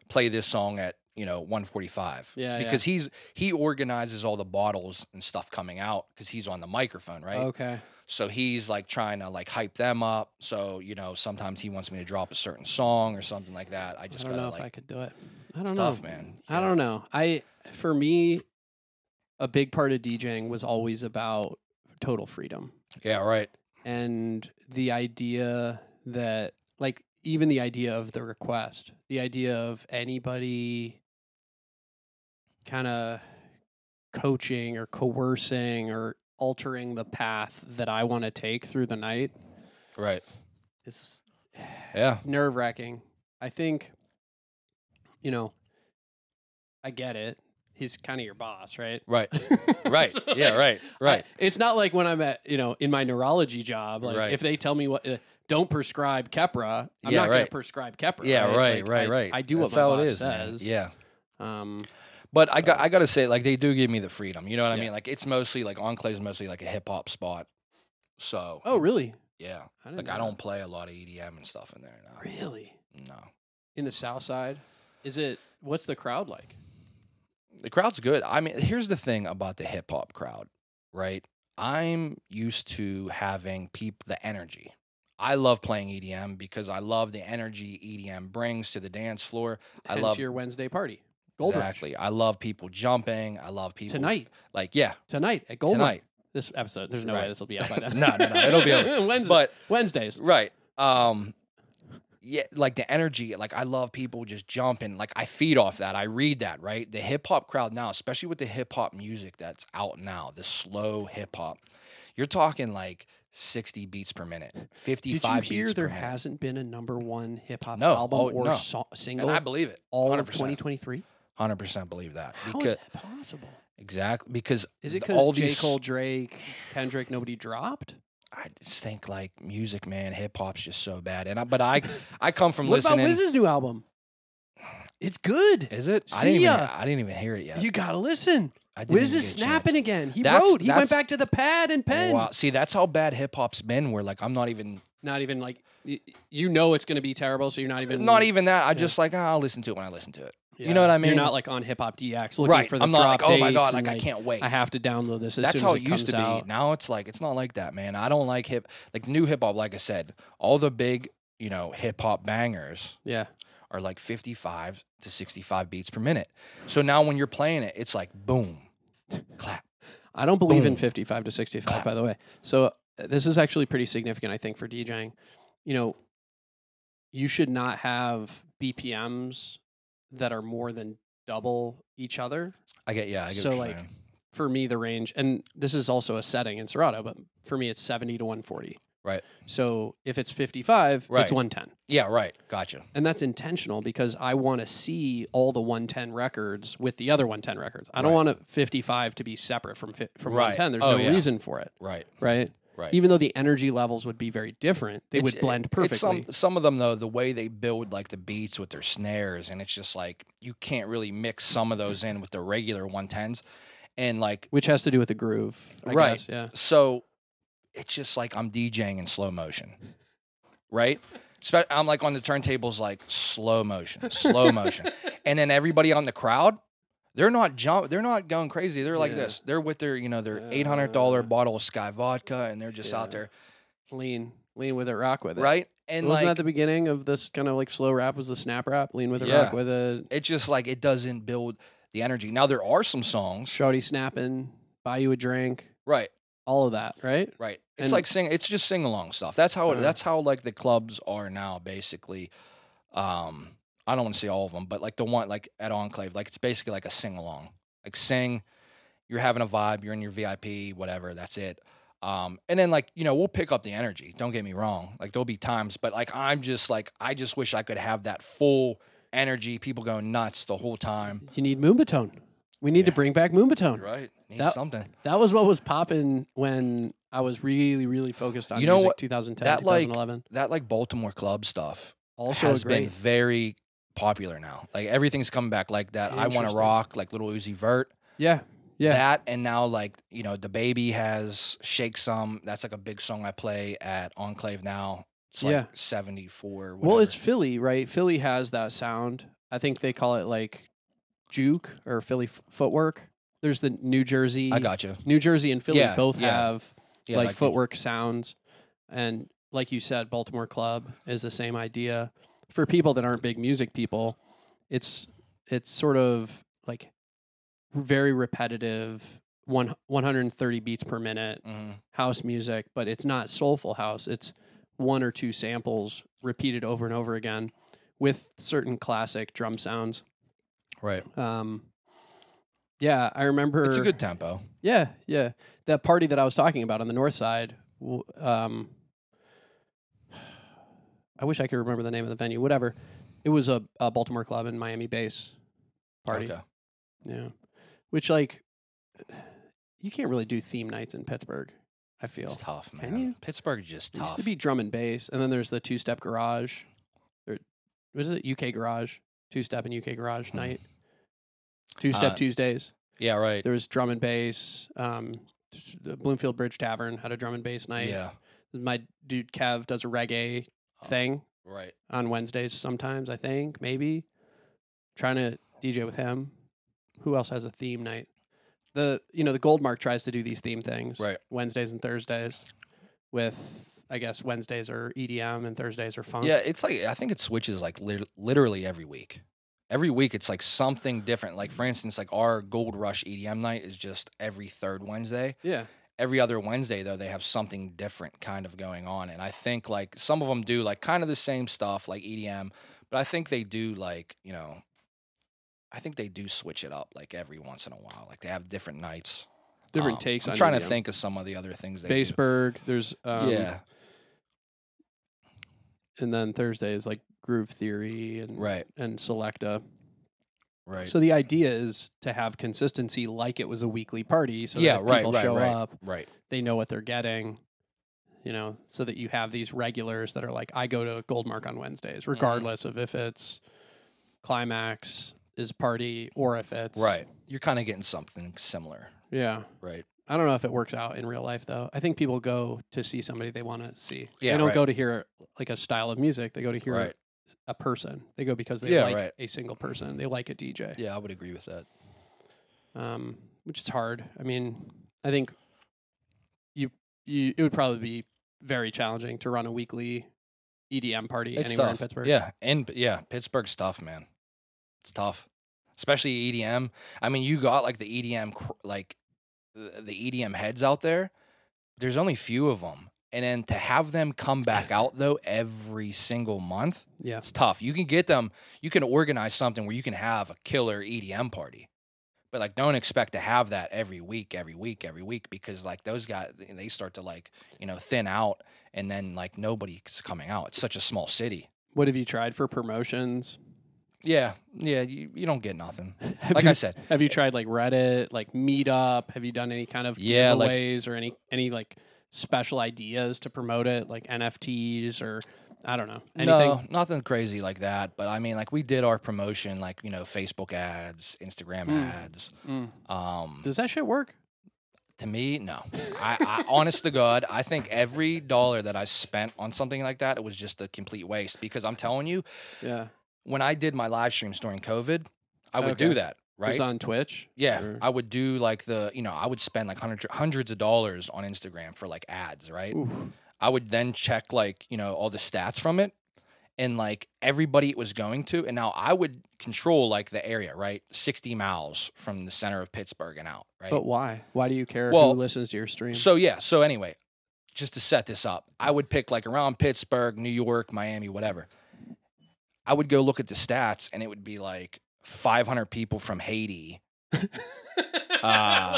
play this song at, you know, one forty-five. Yeah, Because yeah. he's he organizes all the bottles and stuff coming out because he's on the microphone, right? Okay. So he's like trying to like hype them up. So, you know, sometimes he wants me to drop a certain song or something like that. I just I don't gotta know like if I could do it. I don't stuff, know, man. I know? don't know. I for me, a big part of DJing was always about total freedom. Yeah, right. And the idea that like even the idea of the request, the idea of anybody kind of coaching or coercing or altering the path that I want to take through the night. Right. It's yeah. nerve-wracking. I think, you know, I get it. He's kind of your boss, right? Right. Right. so yeah, like, right. Right. I, it's not like when I'm at, you know, in my neurology job, like right. if they tell me what, uh, don't prescribe Keppra, I'm yeah, not right. going to prescribe Keppra. Yeah, right, right, like, right, I, right. I do That's what my boss is, says. Man. Yeah. Um, But I got I got to say, like, they do give me the freedom. You know what I yeah. mean? Like, it's mostly, like, Enclave's mostly, like, a hip-hop spot. So. Oh, really? Yeah. I like, I don't that. play a lot of E D M and stuff in there. No. Really? No. In the South Side? Is it, what's the crowd like? The crowd's good. I mean, here's the thing about the hip-hop crowd, right? I'm used to having peep the energy. I love playing E D M because I love the energy E D M brings to the dance floor. Hence I love your Wednesday party. Gold exactly. Rush. I love people jumping. I love people tonight. Like yeah, tonight at Gold tonight. Rush. This episode. There's no right. way this will be out by then. no, no, no. It'll be out. Wednesday. But Wednesdays. Right. Um. Yeah, like the energy. Like I love people just jumping. Like I feed off that. I read that. Right. The hip hop crowd now, especially with the hip hop music that's out now, the slow hip hop. You're talking like sixty beats per minute, fifty-five beats per minute. Did you hear there hasn't been a number one hip hop no. album oh, or no. so- single? And I believe it. All of twenty twenty-three. one hundred percent believe that. How because, is that possible? Exactly. Because is it because J. Cole, Drake, Kendrick, nobody dropped? I just think like music, man, hip hop's just so bad. And I, but I, I come from what listening. What about Wiz's new album? It's good. Is it? See I didn't ya. Even, I didn't even hear it yet. You gotta listen. Wiz is snapping again. He that's, wrote. He went back to the pad and pen. Wow. See, that's how bad hip hop's been. Where like I'm not even. Not even like you know it's going to be terrible, so you're not even. Not even that. I yeah. just like oh, I'll listen to it when I listen to it. Yeah. You know what I mean? You're not like on Hip Hop D X looking right. for the I'm drop dates. Like, oh my god, like, like I can't wait. I have to download this. As That's soon how as it, it used to be. Out. Now it's like it's not like that, man. I don't like hip like new hip hop. Like I said, all the big you know hip hop bangers. Yeah. Are like fifty-five to sixty-five beats per minute. So now when you're playing it, it's like boom, clap. I don't believe boom, in fifty-five to sixty-five, clap. By the way. So uh, this is actually pretty significant, I think, for DJing. You know, you should not have B P Ms that are more than double each other. I get, yeah. I get so like saying. For me, the range, and this is also a setting in Serato, but for me, it's seventy to one forty. Right. So if it's fifty-five, right. it's one ten. Yeah, right. Gotcha. And that's intentional because I want to see all the one ten records with the other one ten records. I right. don't want fifty-five to be separate from fi- from right. one ten. There's oh, no yeah. reason for it. Right. Right. Right. Even though the energy levels would be very different, they it's, would blend perfectly. It's some, some of them, though, the way they build like the beats with their snares, and it's just like you can't really mix some of those in with the regular one tens, and like which has to do with the groove, I right? guess, yeah. So. It's just like I'm DJing in slow motion, right? I'm like on the turntables, like slow motion, slow motion, and then everybody on the crowd, they're not jump, they're not going crazy. They're like yeah. this. They're with their, you know, their eight hundred dollar uh, bottle of Sky vodka, and they're just yeah. out there, lean, lean with it, rock with it, right? And wasn't like, that the beginning of this kind of like slow rap was the snap rap, lean with it, yeah. rock with it. It's just like it doesn't build the energy. Now there are some songs, shorty snapping, buy you a drink, right? All of that, right? Right. It's and like sing. It's just sing along stuff. That's how. It, uh, that's how like the clubs are now. Basically, um, I don't want to say all of them, but like the one like at Enclave, like it's basically like a sing along. Like sing, you're having a vibe. You're in your V I P, whatever. That's it. Um, and then like you know we'll pick up the energy. Don't get me wrong. Like there'll be times, but like I'm just like I just wish I could have that full energy. People going nuts the whole time. You need Moonbatone. We need yeah. to bring back Moonbatone. Right. Need that, something. That was what was popping when I was really, really focused on you know music what? twenty ten, that twenty eleven. Like, that like Baltimore club stuff also has great. Been very popular now. Like everything's coming back like that. I Want to Rock, like Little Uzi Vert. Yeah. Yeah. That and now like, you know, DaBaby has Shake Some. That's like a big song I play at Enclave now. It's like yeah. seventy-four. Whatever. Well, it's Philly, right? Philly has that sound. I think they call it like... Juke or Philly f- footwork. There's the New Jersey. I got you. New Jersey and Philly yeah, both yeah. have yeah, like, like footwork the- sounds, and like you said, Baltimore Club is the same idea. For people that aren't big music people, it's it's sort of like very repetitive, one one hundred thirty beats per minute mm-hmm. house music, but it's not soulful house. It's one or two samples repeated over and over again with certain classic drum sounds. Right. Um, yeah, I remember... It's a good tempo. Yeah, yeah. That party that I was talking about on the north side, um, I wish I could remember the name of the venue, whatever. It was a, a Baltimore club in Miami Bass party. Okay. Yeah. Which, like, you can't really do theme nights in Pittsburgh, I feel. It's tough, man. Can you? Pittsburgh's just tough. It used to be drum and bass, and then there's the two-step garage. Or, what is it? U K Garage. Two-step and U K Garage hmm. night. Two-step uh, Tuesdays. Yeah, right. There was drum and bass. Um, the Bloomfield Bridge Tavern had a drum and bass night. Yeah. My dude Kev does a reggae oh, thing. Right. On Wednesdays sometimes, I think, maybe. Trying to D J with him. Who else has a theme night? The, you know, the Goldmark tries to do these theme things. Right. Wednesdays and Thursdays with... I guess Wednesdays are E D M and Thursdays are funk. Yeah, it's like, I think it switches like lit- literally every week. Every week it's like something different. Like for instance, like our Gold Rush E D M night is just every third Wednesday. Yeah. Every other Wednesday though, they have something different kind of going on. And I think like some of them do like kind of the same stuff like E D M, but I think they do like, you know, I think they do switch it up like every once in a while. Like they have different nights. Different um, takes. I'm on trying E D M. To think of some of the other things. They Baseburg, do. There's... Um, yeah. And then Thursday is like Groove Theory and right. and Selecta. Right. So the idea is to have consistency like it was a weekly party so yeah, that right, people right, show right, up, right. they know what they're getting, you know, so that you have these regulars that are like, I go to Goldmark on Wednesdays, regardless mm-hmm. of if it's Climax is party or if it's... Right. You're kind of getting something similar. Yeah. Right. I don't know if it works out in real life, though. I think people go to see somebody they want to see. Yeah, they don't right. go to hear, like, a style of music. They go to hear right. a person. They go because they yeah, like right. a single person. They like a D J. Yeah, I would agree with that. Um, which is hard. I mean, I think you you it would probably be very challenging to run a weekly E D M party it's anywhere tough. in Pittsburgh. Yeah, and yeah, Pittsburgh's tough, man. It's tough, especially E D M. I mean, you got like the E D M like the E D M heads out there. There's only few of them. And then to have them come back out, though, every single month, yeah. it's tough. You can get them, you can organize something where you can have a killer E D M party. But, like, don't expect to have that every week, every week, every week, because, like, those guys, they start to, like, you know, thin out, and then, like, nobody's coming out. It's such a small city. What have you tried for promotions? Yeah, yeah, you, you don't get nothing. Like you, I said. Have you tried, like, Reddit, like, Meetup? Have you done any kind of yeah, giveaways like, or any any, like... special ideas to promote it, like N F Ts or I don't know, anything? No, nothing crazy like that. But I mean, like we did our promotion, like, you know, Facebook ads, Instagram mm. ads. Mm. Um, Does that shit work? To me, no. I, I honest to God, I think every dollar that I spent on something like that, it was just a complete waste because I'm telling you, yeah. when I did my live streams during COVID, I would okay. do that. Right? It was on Twitch? Yeah. Or? I would do like the, you know, I would spend like hundreds, hundreds of dollars on Instagram for like ads, right? Oof. I would then check like, you know, all the stats from it and like everybody it was going to. And now I would control like the area, right? sixty miles from the center of Pittsburgh and out, right? But why? Why do you care well, who listens to your stream? So, yeah. So, anyway, just to set this up, I would pick like around Pittsburgh, New York, Miami, whatever. I would go look at the stats and it would be like, five hundred people from Haiti. Uh,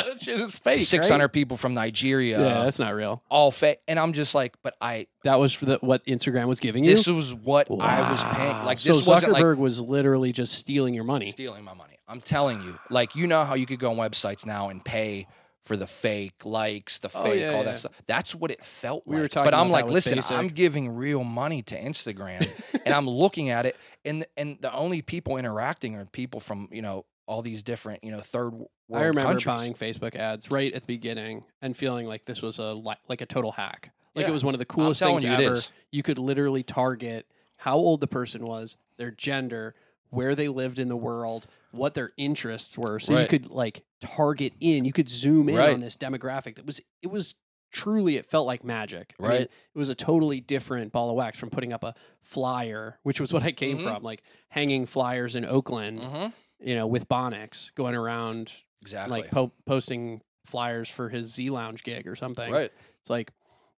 that shit is fake. six hundred right? people from Nigeria. Yeah, that's not real. All fake. And I'm just like, but I. That was for the, what Instagram was giving you? This was what wow. I was paying. Like, this so wasn't Zuckerberg like, was literally just stealing your money. Stealing my money. I'm telling you. Like, you know how you could go on websites now and pay for the fake likes, the fake, oh, yeah, all yeah. that stuff. That's what it felt we like. Were talking but I'm like, listen, basic. I'm giving real money to Instagram. And I'm looking at it. And and the only people interacting are people from, you know, all these different, you know, third world countries. I remember countries. buying Facebook ads right at the beginning and feeling like this was a like a total hack. Like yeah. it was one of the coolest things you, ever. You could literally target how old the person was, their gender, where they lived in the world, what their interests were. So right. you could like target in, you could zoom in right. on this demographic. That was it was truly, it felt like magic. Right. I mean, it was a totally different ball of wax from putting up a flyer, which was what I came mm-hmm. from, like hanging flyers in Oakland, mm-hmm. you know, with Bonix going around, exactly, like po- posting flyers for his Z Lounge gig or something. Right. It's like,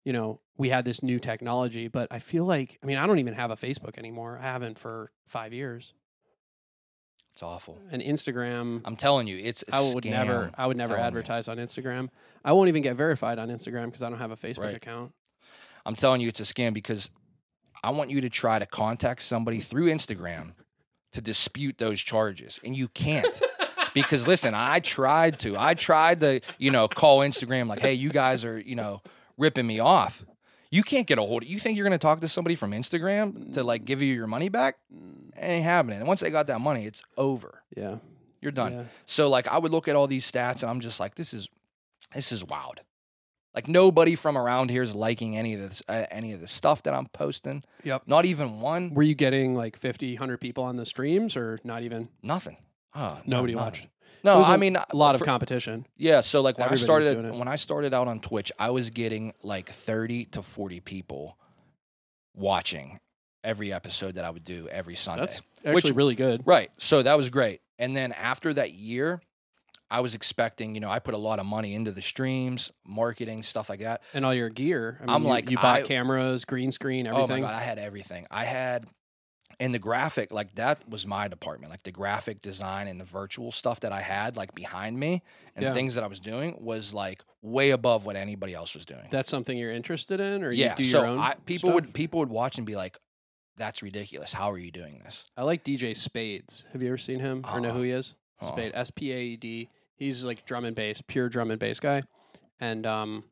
you know, we had this new technology, but I feel like, I mean, I don't even have a Facebook anymore. I haven't for five years. It's awful. And Instagram. I'm telling you, it's a I would scam. never I would never telling advertise me. on Instagram. I won't even get verified on Instagram because I don't have a Facebook right. account. I'm telling you, it's a scam because I want you to try to contact somebody through Instagram to dispute those charges. And you can't. Because listen, I tried to. I tried to, you know, call Instagram like, hey, you guys are, you know, ripping me off. You can't get a hold of it. You think you're going to talk to somebody from Instagram to, like, give you your money back? It ain't happening. And once they got that money, it's over. Yeah. You're done. Yeah. So, like, I would look at all these stats, and I'm just like, this is this is wild. Like, nobody from around here is liking any of this, uh, any of the stuff that I'm posting. Yep. Not even one. Were you getting, like, fifty, one hundred people on the streams or not even? Nothing. Oh, Nobody nothing. watched. No, I a mean a lot for, of competition. Yeah, so like when Everybody's I started when I started out on Twitch, I was getting like thirty to forty people watching every episode that I would do every Sunday. That's actually which, really good. Right. So that was great. And then after that year, I was expecting, you know, I put a lot of money into the streams, marketing, stuff like that. And all your gear. I mean, I'm you, like you bought I, cameras, green screen, everything. Oh my God, I had everything. I had And the graphic, like, that was my department. Like, the graphic design and the virtual stuff that I had, like, behind me and yeah. things that I was doing was, like, way above what anybody else was doing. That's something you're interested in? Or yeah, you do so your own I, people stuff? would people would watch and be like, that's ridiculous. How are you doing this? I like D J Spades. Have you ever seen him uh-uh. or know who he is? Uh-uh. Spade, S P A E D. He's, like, drum and bass, pure drum and bass guy. And um,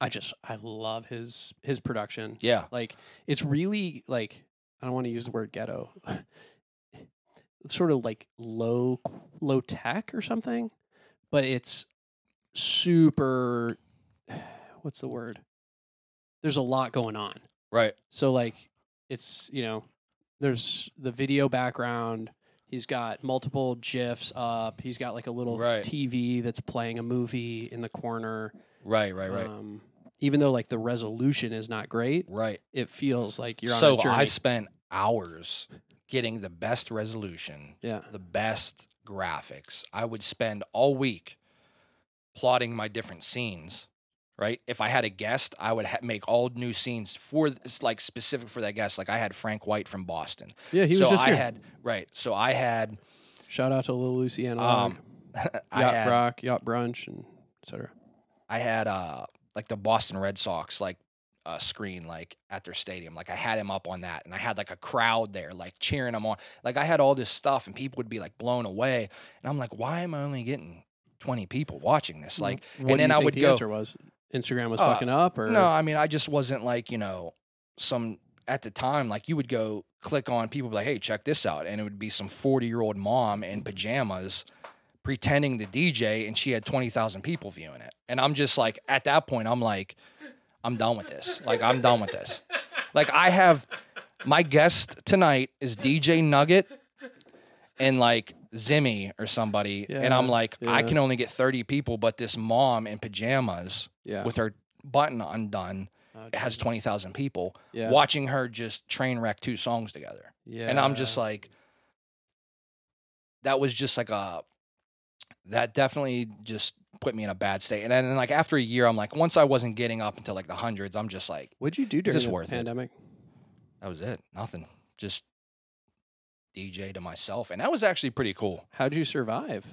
I just, I love his his production. Yeah. Like, it's really, like... I don't want to use the word ghetto. It's sort of like low low tech or something, but it's super, what's the word? There's a lot going on. Right. So like it's, you know, there's the video background. He's got multiple GIFs up. He's got like a little right. T V that's playing a movie in the corner. Right, right, right. Um, even though like the resolution is not great, right, it feels like you're so on a journey. So I spent hours getting the best resolution, yeah. the best graphics. I would spend all week plotting my different scenes, right? If I had a guest, I would ha- make all new scenes for it's like specific for that guest. Like I had Frank White from Boston. Yeah, he was so just I here. Had, right. So I had... Shout out to Little Lucy and um, Yacht had, Rock, Yacht Brunch, and et cetera. I had uh, like the Boston Red Sox, like, Uh, screen like at their stadium, like I had him up on that, and I had like a crowd there like cheering him on. Like I had all this stuff, and people would be like blown away, and I'm like, why am I only getting twenty people watching this? Like, what and then I would the go. Answer was Instagram was uh, fucking up, or no? I mean, I just wasn't like you know some at the time. Like you would go click on people be like, hey, check this out, and it would be some forty year old mom in pajamas pretending to D J, and she had twenty thousand people viewing it, and I'm just like at that point, I'm like. I'm done with this. Like, I'm done with this. Like, I have... My guest tonight is D J Nugget and, like, Zimmy or somebody. Yeah, and I'm like, yeah. I can only get thirty people, but this mom in pajamas yeah. with her button undone oh, has twenty thousand people yeah. watching her just train wreck two songs together. Yeah. And I'm just like... That was just like a... That definitely just... put me in a bad state. And then like after a year, I'm like, once I wasn't getting up until like the hundreds, I'm just like, what'd you do during the pandemic? It? That was it. Nothing. Just D J to myself. And that was actually pretty cool. How'd you survive?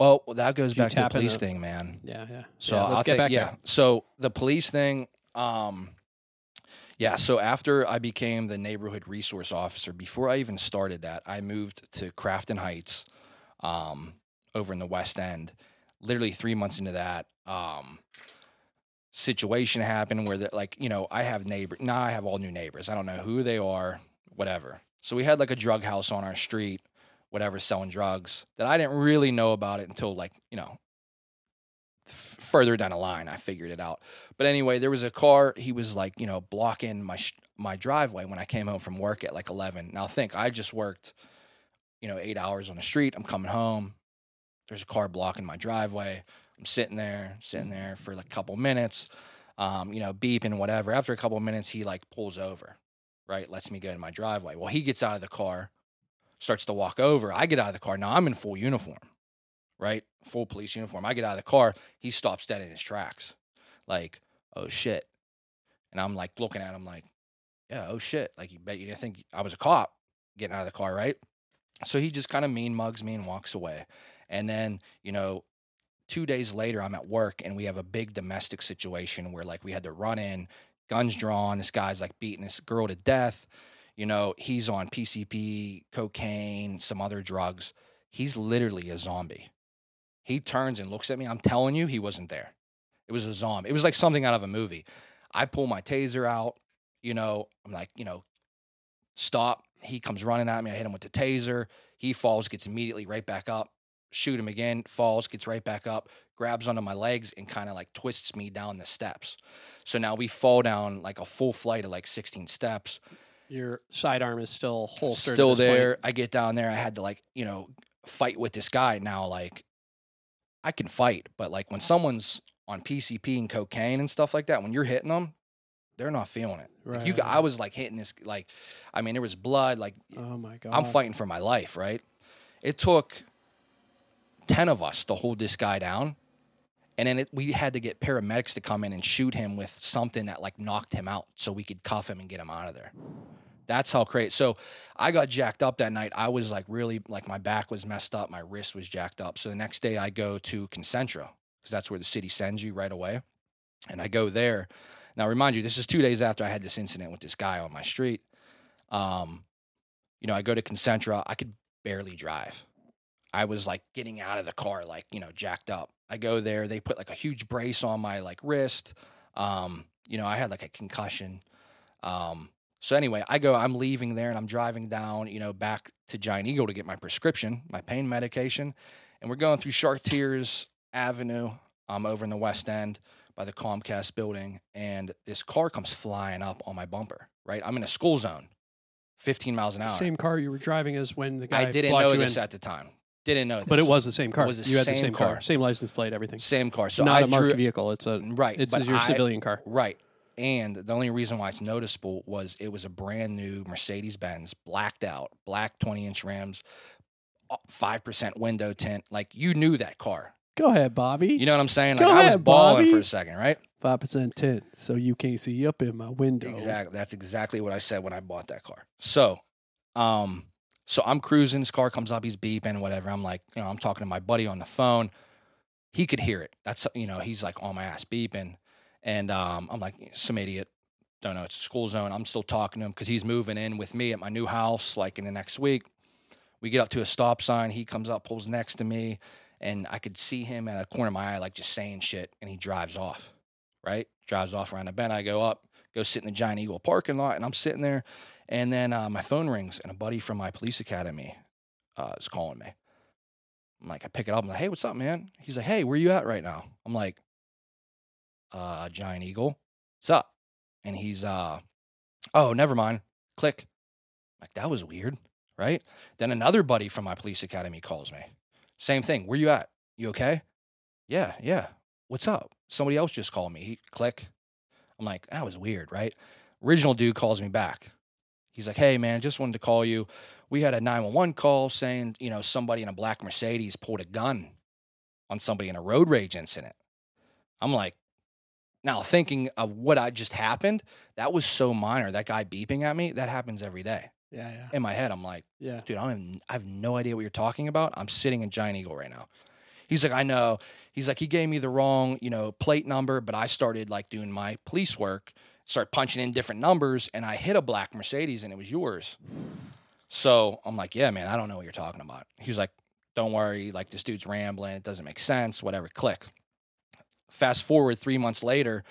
Well, that goes back to the police thing, man. Yeah. Yeah. So yeah, let's I get think, back yeah. There. So the police thing, um, yeah. So after I became the neighborhood resource officer, before I even started that, I moved to Crafton Heights. Um, over in the West End, literally three months into that, um, situation happened where that, like, you know, I have neighbor, now I have all new neighbors. I don't know who they are, whatever. So we had like a drug house on our street, whatever, selling drugs that I didn't really know about it until like, you know, f- further down the line, I figured it out. But anyway, there was a car, he was like, you know, blocking my, sh- my driveway when I came home from work at like eleven. Now think, I just worked, you know, eight hours on the street. I'm coming home. There's a car blocking my driveway. I'm sitting there, sitting there for like a couple minutes, um, you know, beeping, whatever. After a couple of minutes, he like pulls over, right? Lets me go in my driveway. Well, he gets out of the car, starts to walk over. I get out of the car. Now I'm in full uniform, right? Full police uniform. I get out of the car. He stops dead in his tracks. Like, oh shit. And I'm like looking at him like, yeah, oh shit. Like, you bet you didn't think I was a cop getting out of the car, right? So he just kind of mean mugs me and walks away. And then, you know, two days later, I'm at work, and we have a big domestic situation where, like, we had to run in, guns drawn. This guy's, like, beating this girl to death. You know, he's on P C P, cocaine, some other drugs. He's literally a zombie. He turns and looks at me. I'm telling you, he wasn't there. It was a zombie. It was like something out of a movie. I pull my taser out. You know, I'm like, you know, stop. He comes running at me. I hit him with the taser. He falls, gets immediately right back up. Shoot him again, falls, gets right back up, grabs onto my legs, and kind of like twists me down the steps. So now we fall down like a full flight of like sixteen steps. Your sidearm is still holstered. Still there. Point. I get down there. I had to like, you know, fight with this guy. Now, like, I can fight, but like when someone's on P C P and cocaine and stuff like that, when you're hitting them, they're not feeling it. Right. Like you, I was like hitting this, like, I mean, there was blood. Like, oh my God. I'm fighting for my life, right? It took ten of us to hold this guy down, and then it, we had to get paramedics to come in and shoot him with something that like knocked him out so we could cuff him and get him out of there. That's how crazy. So I got jacked up that night. I was like really like my back was messed up, my wrist was jacked up. So the next day I go to Concentra because that's where the city sends you right away, and I go there. Now remind you, this is two days after I had this incident with this guy on my street. Um, you know, I go to Concentra. I could barely drive. I was, like, getting out of the car, like, you know, jacked up. I go there. They put, like, a huge brace on my, like, wrist. Um, you know, I had, like, a concussion. Um, so, anyway, I go. I'm leaving there, and I'm driving down, you know, back to Giant Eagle to get my prescription, my pain medication. And we're going through Chartiers Avenue um, over in the West End. by the Comcast building, and this car comes flying up on my bumper, right? I'm in a school zone, fifteen miles an hour. Same car you were driving as when the guy I didn't know this in. At the time. Didn't know this. But it was the same car. It was the you same had the same car. car. Same license plate, everything. Same car. So Not I a marked drew, vehicle. It's a right, It's your I, civilian car. Right. And the only reason why it's noticeable was it was a brand new Mercedes-Benz, blacked out, black twenty-inch rims, five percent window tint. Like, you knew that car. Go ahead, Bobby. You know what I'm saying? Like, Go I was ahead, balling Bobby. for a second, right? five percent tint, so you can't see up in my window. Exactly. That's exactly what I said when I bought that car. So, um... So I'm cruising, this car comes up, he's beeping, whatever. I'm like, you know, I'm talking to my buddy on the phone. He could hear it. That's, you know, he's like on my ass beeping. And um, I'm like, some idiot. Don't know, it's a school zone. I'm still talking to him because he's moving in with me at my new house, like in the next week. We get up to a stop sign. He comes up, pulls next to me. And I could see him at a corner of my eye, like just saying shit. And he drives off, right? Drives off around the bend. I go up, go sit in the Giant Eagle parking lot. And I'm sitting there. And then uh, my phone rings, and a buddy from my police academy uh, is calling me. I'm like, I pick it up. I'm like, hey, what's up, man? He's like, hey, where you at right now? I'm like, uh, Giant Eagle, what's up? And he's, uh, oh, never mind. Click. I'm like, that was weird, right? Then another buddy from my police academy calls me. Same thing. Where you at? You okay? Yeah, yeah. What's up? Somebody else just called me. He, click. I'm like, that was weird, right? Original dude calls me back. He's like, hey, man, just wanted to call you. We had a nine one one call saying, you know, somebody in a black Mercedes pulled a gun on somebody in a road rage incident. I'm like, now thinking of what I just happened, that was so minor. That guy beeping at me, that happens every day. Yeah, yeah. In my head, I'm like, yeah, dude, I, don't even, I have no idea what you're talking about. I'm sitting in Giant Eagle right now. He's like, I know. He's like, he gave me the wrong, you know, plate number, but I started, like, doing my police work. Start punching in different numbers, and I hit a black Mercedes, and it was yours. So I'm like, yeah, man, I don't know what you're talking about. He was like, don't worry. Like, this dude's rambling. It doesn't make sense, whatever. Click. Fast forward three months later,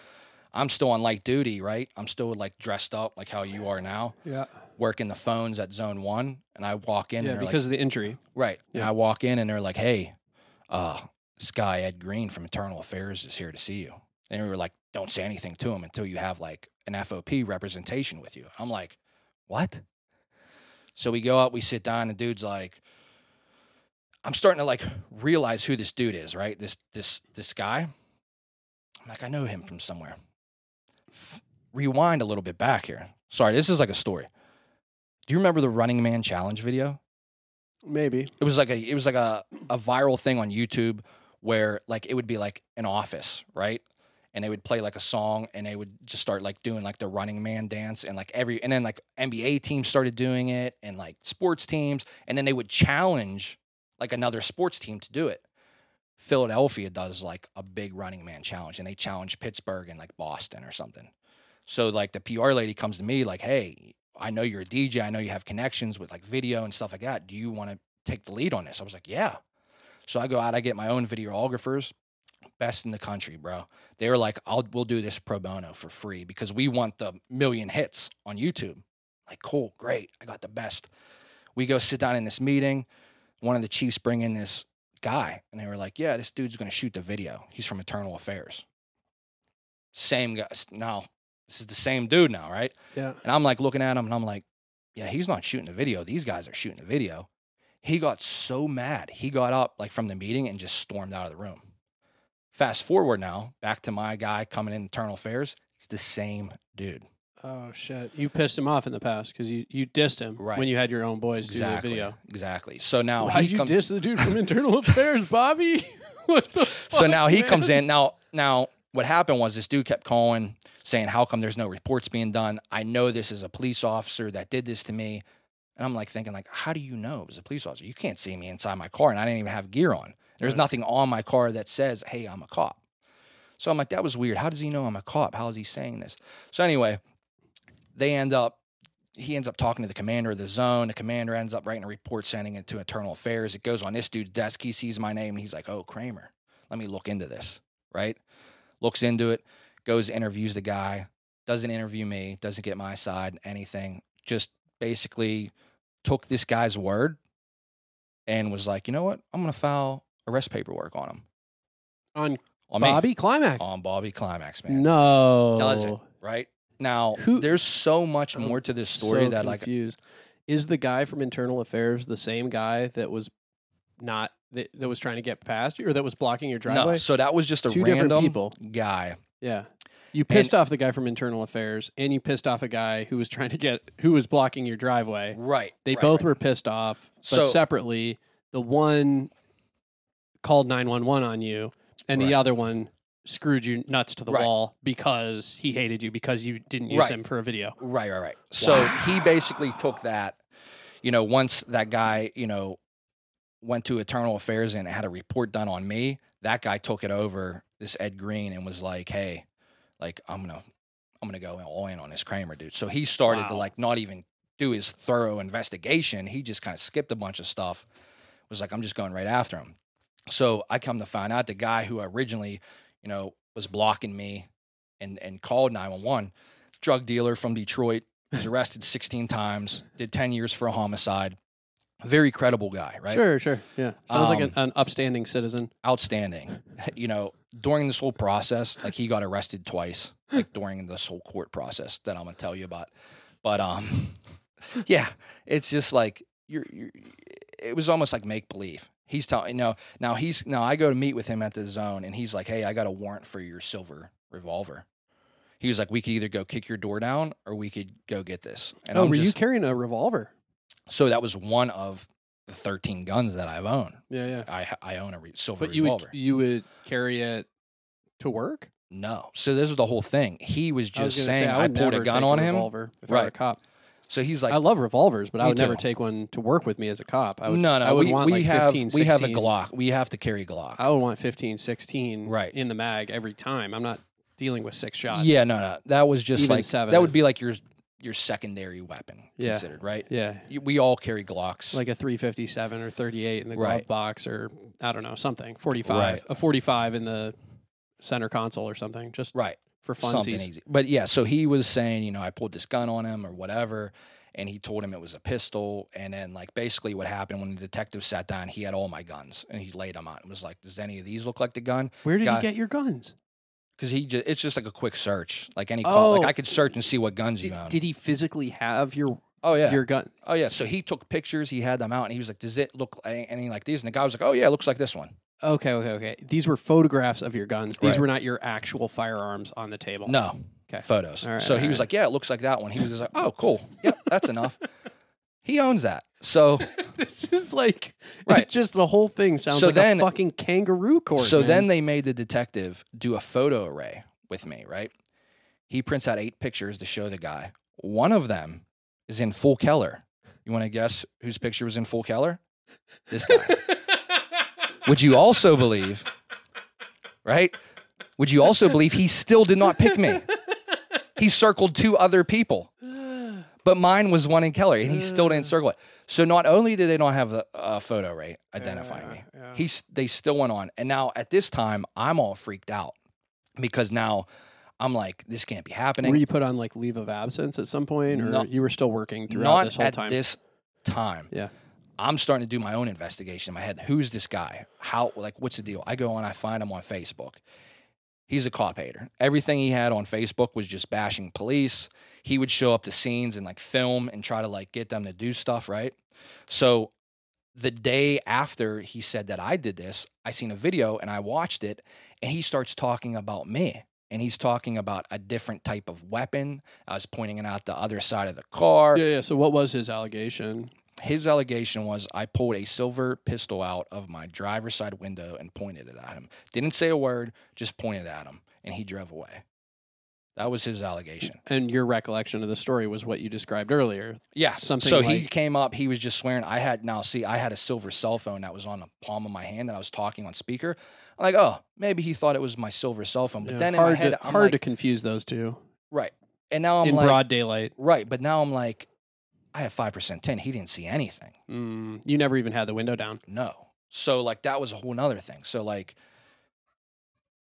I'm still on light duty, right? I'm still, like, dressed up like how you are now. Yeah. Working the phones at zone one, and I walk in. Yeah, and because like, of the injury. Right. Yeah. And I walk in, and they're like, hey, uh, this guy Ed Green from Internal Affairs is here to see you. And we were like, don't say anything to him until you have, like, an F O P representation with you. I'm like, what? So we go up, we sit down, and dude's like, I'm starting to, like, realize who this dude is, right? This this this guy. I'm like, I know him from somewhere. F- rewind a little bit back here. Sorry, this is like a story. Do you remember the Running Man Challenge video? Maybe. It was like a it was like a, a viral thing on YouTube where, like, it would be like an office, right? And they would play, like, a song, and they would just start, like, doing, like, the Running Man dance. And, like, every – and then, like, N B A teams started doing it and, like, sports teams. And then they would challenge, like, another sports team to do it. Philadelphia does, like, a big Running Man challenge, and they challenge Pittsburgh and, like, Boston or something. So, like, the P R lady comes to me, like, hey, I know you're a D J. I know you have connections with, like, video and stuff like that. Do you want to take the lead on this? I was like, yeah. So I go out. I get my own videographers. Best in the country, bro. They were like, I'll we'll do this pro bono for free because we want the million hits on YouTube. Like, cool, great. I got the best. We go sit down in this meeting. One of the chiefs bring in this guy, and they were like, yeah, this dude's going to shoot the video. He's from Internal Affairs. Same guy. Now, this is the same dude now, right? Yeah. And I'm, like, looking at him, and I'm like, yeah, he's not shooting the video. These guys are shooting the video. He got so mad. He got up, like, from the meeting and just stormed out of the room. Fast forward now, back to my guy coming in Internal Affairs. It's the same dude. Oh, shit. You pissed him off in the past because you, you dissed him right. when you had your own boys exactly. do the video. Exactly. So now Why he did you come- diss the dude from Internal Affairs, Bobby? What the fuck, So now he man? comes in. Now, now what happened was this dude kept calling, saying, how come there's no reports being done? I know this is a police officer that did this to me. And I'm, like, thinking, like, how do you know it was a police officer? You can't see me inside my car, and I didn't even have gear on. There's nothing on my car that says, hey, I'm a cop. So I'm like, that was weird. How does he know I'm a cop? How is he saying this? So anyway, they end up, he ends up talking to the commander of the zone. The commander ends up writing a report, sending it to Internal Affairs. It goes on this dude's desk. He sees my name, and he's like, oh, Kramer, let me look into this, right? Looks into it, goes, interviews the guy, doesn't interview me, doesn't get my side, anything. Just basically took this guy's word and was like, you know what? I'm going to file arrest paperwork on him. On on Bobby me. Climax. On Bobby Climax, man. No. Doesn't, right? Now, Who, there's so much more to this story so that confused. like... Is the guy from Internal Affairs the same guy that was not that, that was trying to get past you or that was blocking your driveway? No, so that was just a Two random people. guy. Yeah. You pissed and, off the guy from Internal Affairs and you pissed off a guy who was trying to get who was blocking your driveway. Right. They right, both right. were pissed off, but so, separately, the one called nine one one on you and right. the other one screwed you nuts to the right. wall because he hated you because you didn't use right. him for a video. Right, right, right. So wow. he basically took that, you know, once that guy, you know, went to Internal Affairs and had a report done on me, that guy took it over, this Ed Green, and was like, hey, like, I'm going to, I'm going to go all in on this Kramer dude. So he started wow. to like not even do his thorough investigation. He just kind of skipped a bunch of stuff. Was like, I'm just going right after him. So I come to find out the guy who originally, you know, was blocking me and, and called nine one one, drug dealer from Detroit, was arrested sixteen times, did ten years for a homicide. Very credible guy, right? Sure, sure. Yeah. Sounds um, like an, an upstanding citizen. Outstanding. You know, during this whole process, like he got arrested twice, like during this whole court process that I'm going to tell you about. But um, yeah, it's just like, you're, you're, it was almost like make believe. He's telling, no, now he's, now I go to meet with him at the zone and he's like, hey, I got a warrant for your silver revolver. He was like, we could either go kick your door down or we could go get this. And oh, I'm were just, you carrying a revolver? So that was one of the thirteen guns that I've owned. Yeah, yeah. I I own a re- silver but you revolver. Would, you would carry it to work? No. So this is the whole thing. He was just I was gonna saying say, I, I pulled a gun on a him. Revolver if right. I were a cop. So he's like, I love revolvers, but I would too. never take one to work with me as a cop. I would, no, no. I would we, want we like have, fifteen, sixteen. We have a Glock. We have to carry Glock. I would want fifteen, sixteen right. in the mag every time. I'm not dealing with six shots. Yeah, no, no. That was just Even like seven. That would be like your. your secondary weapon yeah. considered, right? Yeah. We all carry Glocks. Like a three fifty-seven or thirty-eight in the glove right. box or, I don't know, something, forty-five. Right. A forty-five in the center console or something, just right. for funsies. Something easy. But yeah, so he was saying, you know, I pulled this gun on him or whatever, and he told him it was a pistol. And then, like, basically what happened when the detective sat down, he had all my guns, and he laid them out and was like, does any of these look like the gun? Where did Got- he get your guns? Cause he just, it's just like a quick search, like any call. Oh, like I could search and see what guns did, you own. Did he physically have your? Oh yeah, your gun. Oh yeah. So he took pictures. He had them out, and he was like, "Does it look like anything like these?" And the guy was like, "Oh yeah, it looks like this one." Okay, okay, okay. These were photographs of your guns. These right. were not your actual firearms on the table. No, okay, photos. Right, so he right. was like, "Yeah, it looks like that one." He was just like, "Oh, cool. Yep, that's enough." He owns that. So this is like right. just the whole thing sounds so like then, a fucking kangaroo court. So man. Then they made the detective do a photo array with me, right? He prints out eight pictures to show the guy. One of them is in full color. You want to guess whose picture was in full color? This guy's. Would you also believe, right? Would you also believe he still did not pick me? He circled two other people. But mine was one in Keller, and he still didn't circle it. So not only did they not have a uh, photo array identifying yeah, me, yeah. he they still went on. And now at this time, I'm all freaked out because now I'm like, this can't be happening. Were you put on like leave of absence at some point, or no, you were still working throughout this whole time? Not at this time. Yeah, I'm starting to do my own investigation in my head. Who's this guy? How? Like, what's the deal? I go on, I find him on Facebook. He's a cop hater. Everything he had on Facebook was just bashing police. He would show up to scenes and like film and try to like get them to do stuff, right? So the day after he said that I did this, I seen a video and I watched it, and he starts talking about me. And he's talking about a different type of weapon. I was pointing it out the other side of the car. Yeah, yeah. So what was his allegation? His allegation was I pulled a silver pistol out of my driver's side window and pointed it at him. Didn't say a word, just pointed at him, and he drove away. That was his allegation. And your recollection of the story was what you described earlier. Yeah. Something so like... he came up, he was just swearing. I had, now see, I had a silver cell phone that was on the palm of my hand and I was talking on speaker. I'm like, oh, maybe he thought it was my silver cell phone. But yeah, then in my head, to, I'm hard like, to confuse those two. Right. And now I'm in like. In broad daylight. Right. But now I'm like, I have five percent tint. He didn't see anything. Mm, you never even had the window down. No. So like that was a whole nother thing. So like.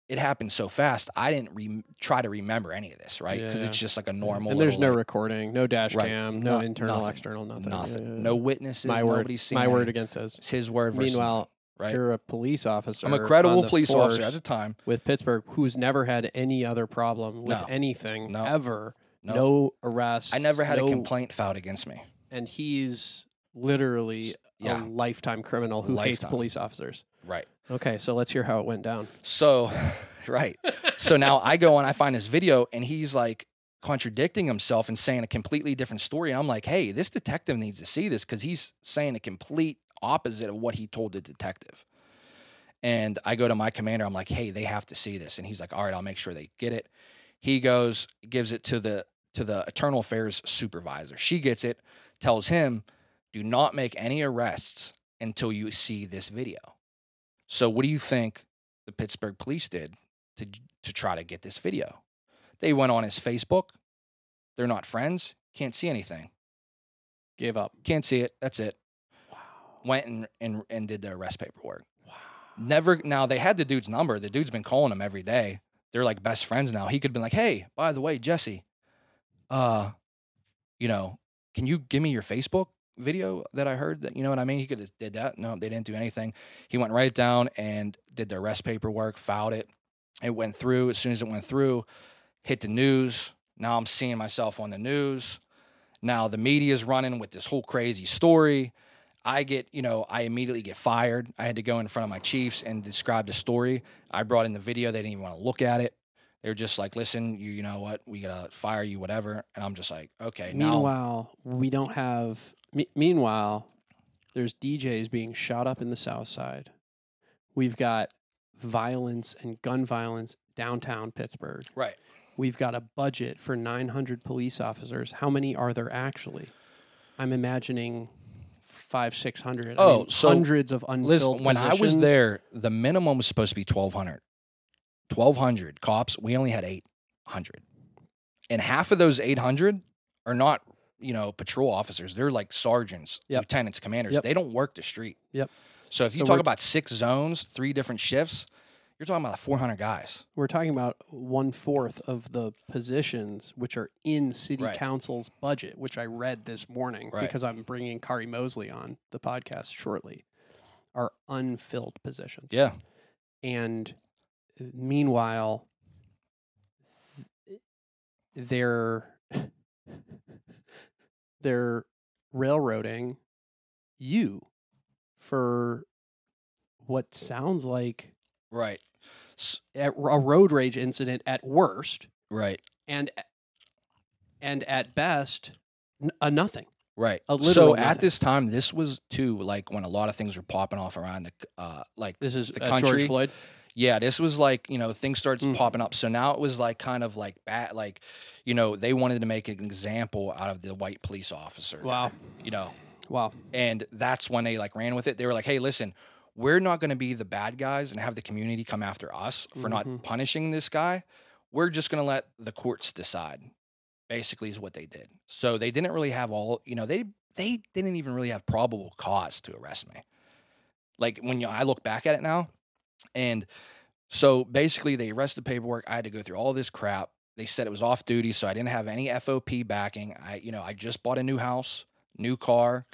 It happened so fast, I didn't re- try to remember any of this, right? Because yeah, yeah. it's just like a normal... And there's little, no like, recording, no dash right. cam, no, no internal, nothing, external, nothing. Nothing. Yeah, yeah, yeah. No witnesses, my word, nobody's seen My it. Word against us. It's his word versus... Meanwhile, right? You're a police officer. I'm a credible police officer at the time. With Pittsburgh, who's never had any other problem with no. anything no. ever. No. no arrests. I never had no... a complaint filed against me. And he's literally yeah. a lifetime criminal who lifetime. hates police officers. Right. Okay, so let's hear how it went down. So, right. So now I go and I find this video, and he's like contradicting himself and saying a completely different story. And I'm like, hey, this detective needs to see this because he's saying a complete opposite of what he told the detective. And I go to my commander. I'm like, hey, they have to see this. And he's like, all right, I'll make sure they get it. He goes, gives it to the to the Internal Affairs supervisor. She gets it, tells him, do not make any arrests until you see this video. So what do you think the Pittsburgh police did to to try to get this video? They went on his Facebook. They're not friends. Can't see anything. Gave up. Can't see it. That's it. Wow. Went and, and, and did the arrest paperwork. Wow. Never. Now, they had the dude's number. The dude's been calling him every day. They're like best friends now. He could have been like, hey, by the way, Jesse, uh, you know, can you give me your Facebook video that I heard? That, you know what I mean? He could have did that. No, they didn't do anything. He went right down and did the arrest paperwork, filed it. It went through. As soon as it went through, hit the news. Now I'm seeing myself on the news. Now the media's running with this whole crazy story. I get, you know, I immediately get fired. I had to go in front of my chiefs and describe the story. I brought in the video. They didn't even want to look at it. They were just like, listen, you you know what? We got to fire you, whatever. And I'm just like, okay. Meanwhile, now, we don't have... Me- meanwhile, there's D Js being shot up in the South Side. We've got violence and gun violence downtown Pittsburgh. Right. We've got a budget for nine hundred police officers. How many are there actually? I'm imagining... Five, six hundred. Oh, I mean, so hundreds of unfilled Liz, when positions. I was there, the minimum was supposed to be twelve hundred. Twelve hundred cops. We only had eight hundred, and half of those eight hundred are not, you know, patrol officers. They're like sergeants, yep. lieutenants, commanders. Yep. They don't work the street. Yep. So if you so talk about six zones, three different shifts, you're talking about four hundred guys. We're talking about one fourth of the positions which are in city right. council's budget, which I read this morning right. because I'm bringing Kari Mosley on the podcast shortly. Are unfilled positions. Yeah. And meanwhile, they're they're railroading you for what sounds like. Right. A road rage incident at worst. Right. And and at best, a nothing. Right. A so at nothing. This time, this was, too, like when a lot of things were popping off around the, uh, like this is, the uh, country. George Floyd? Yeah, this was like, you know, things starts mm. popping up. So now it was like kind of like bad, like, you know, they wanted to make an example out of the white police officer. Wow. You know. Wow. And that's when they like ran with it. They were like, hey, listen. We're not going to be the bad guys and have the community come after us for mm-hmm. not punishing this guy. We're just going to let the courts decide, basically, is what they did. So they didn't really have all, you know, they they didn't even really have probable cause to arrest me. Like, when you, I look back at it now, and so basically they arrested the paperwork. I had to go through all this crap. They said it was off duty, so I didn't have any F O P backing. I, you know, I just bought a new house, new car,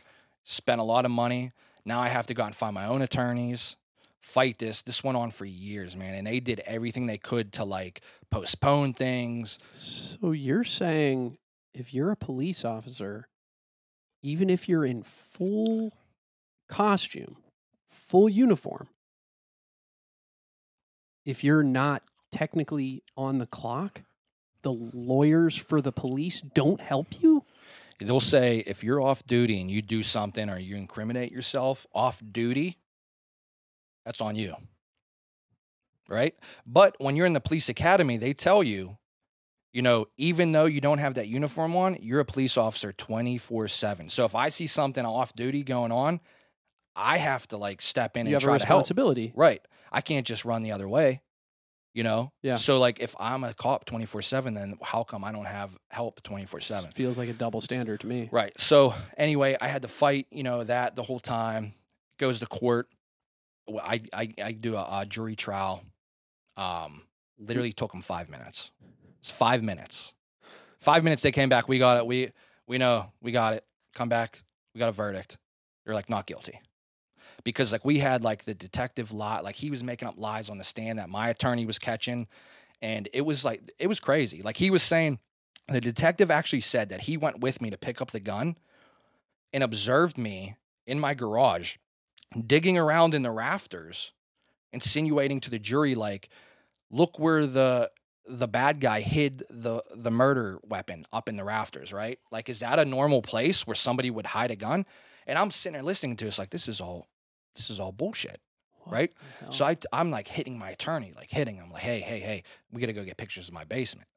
spent a lot of money. Now I have to go out and find my own attorneys, fight this. This went on for years, man. And they did everything they could to, like, postpone things. So you're saying if you're a police officer, even if you're in full costume, full uniform, if you're not technically on the clock, the lawyers for the police don't help you? They'll say, if you're off duty and you do something or you incriminate yourself off duty, that's on you, right? But when you're in the police academy, they tell you, you know, even though you don't have that uniform on, you're a police officer twenty-four seven. So if I see something off duty going on, I have to, like, step in you and try to help. You have a responsibility. Right. I can't just run the other way. You know? Yeah. So, like, if I'm a cop twenty-four seven, then how come I don't have help twenty-four seven? It feels like a double standard to me. Right. So, anyway, I had to fight, you know, that the whole time. Goes to court. I I, I do a, a jury trial. Um, Literally took them five minutes. It's five minutes. Five minutes, they came back. We got it. We, we know. We got it. Come back. We got a verdict. They're like, not guilty. because like we had like the detective lot, like he was making up lies on the stand that my attorney was catching. And it was like, it was crazy. Like he was saying, the detective actually said that he went with me to pick up the gun and observed me in my garage, digging around in the rafters, insinuating to the jury, like, look where the the bad guy hid the, the murder weapon, up in the rafters, right? Like, is that a normal place where somebody would hide a gun? And I'm sitting there listening to it. It's like, this is all, this is all bullshit, what right? So I, I'm like hitting my attorney, like hitting him, like, hey, hey, hey, we got to go get pictures of my basement.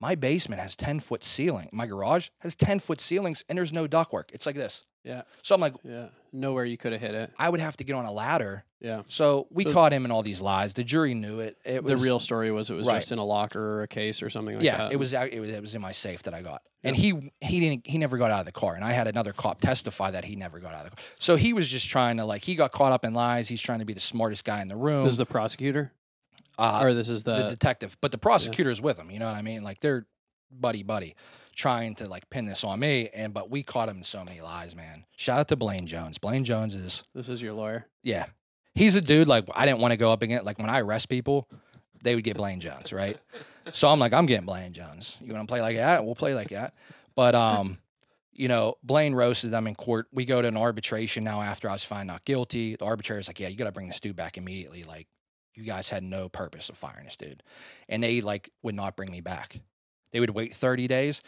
My basement has ten-foot ceiling. My garage has ten-foot ceilings, and there's no ductwork. It's like this. Yeah. So I'm like, yeah, nowhere you could have hit it. I would have to get on a ladder. Yeah. So we so caught him in all these lies. The jury knew it. It was, the real story was it was right. just in a locker or a case or something like yeah, that. Yeah, it was, it was it was in my safe that I got. Yeah. And he he didn't he never got out of the car. And I had another cop testify that he never got out of the car. So he was just trying to, like, he got caught up in lies. He's trying to be the smartest guy in the room. This is the prosecutor? Uh, or this is the... the detective. But the prosecutor's yeah. with him, you know what I mean? Like, they're buddy-buddy, trying to, like, pin this on me, and but we caught him in so many lies, man. Shout out to Blaine Jones. Blaine Jones is... This is your lawyer? Yeah. He's a dude, like, I didn't want to go up against... Like, when I arrest people, they would get Blaine Jones, right? So I'm like, I'm getting Blaine Jones. You want to play like that? We'll play like that. But, um, you know, Blaine roasted them in court. We go to an arbitration now after I was found not guilty. The arbitrator's like, yeah, you got to bring this dude back immediately, like, you guys had no purpose of firing this dude. And they, like, would not bring me back. They would wait thirty days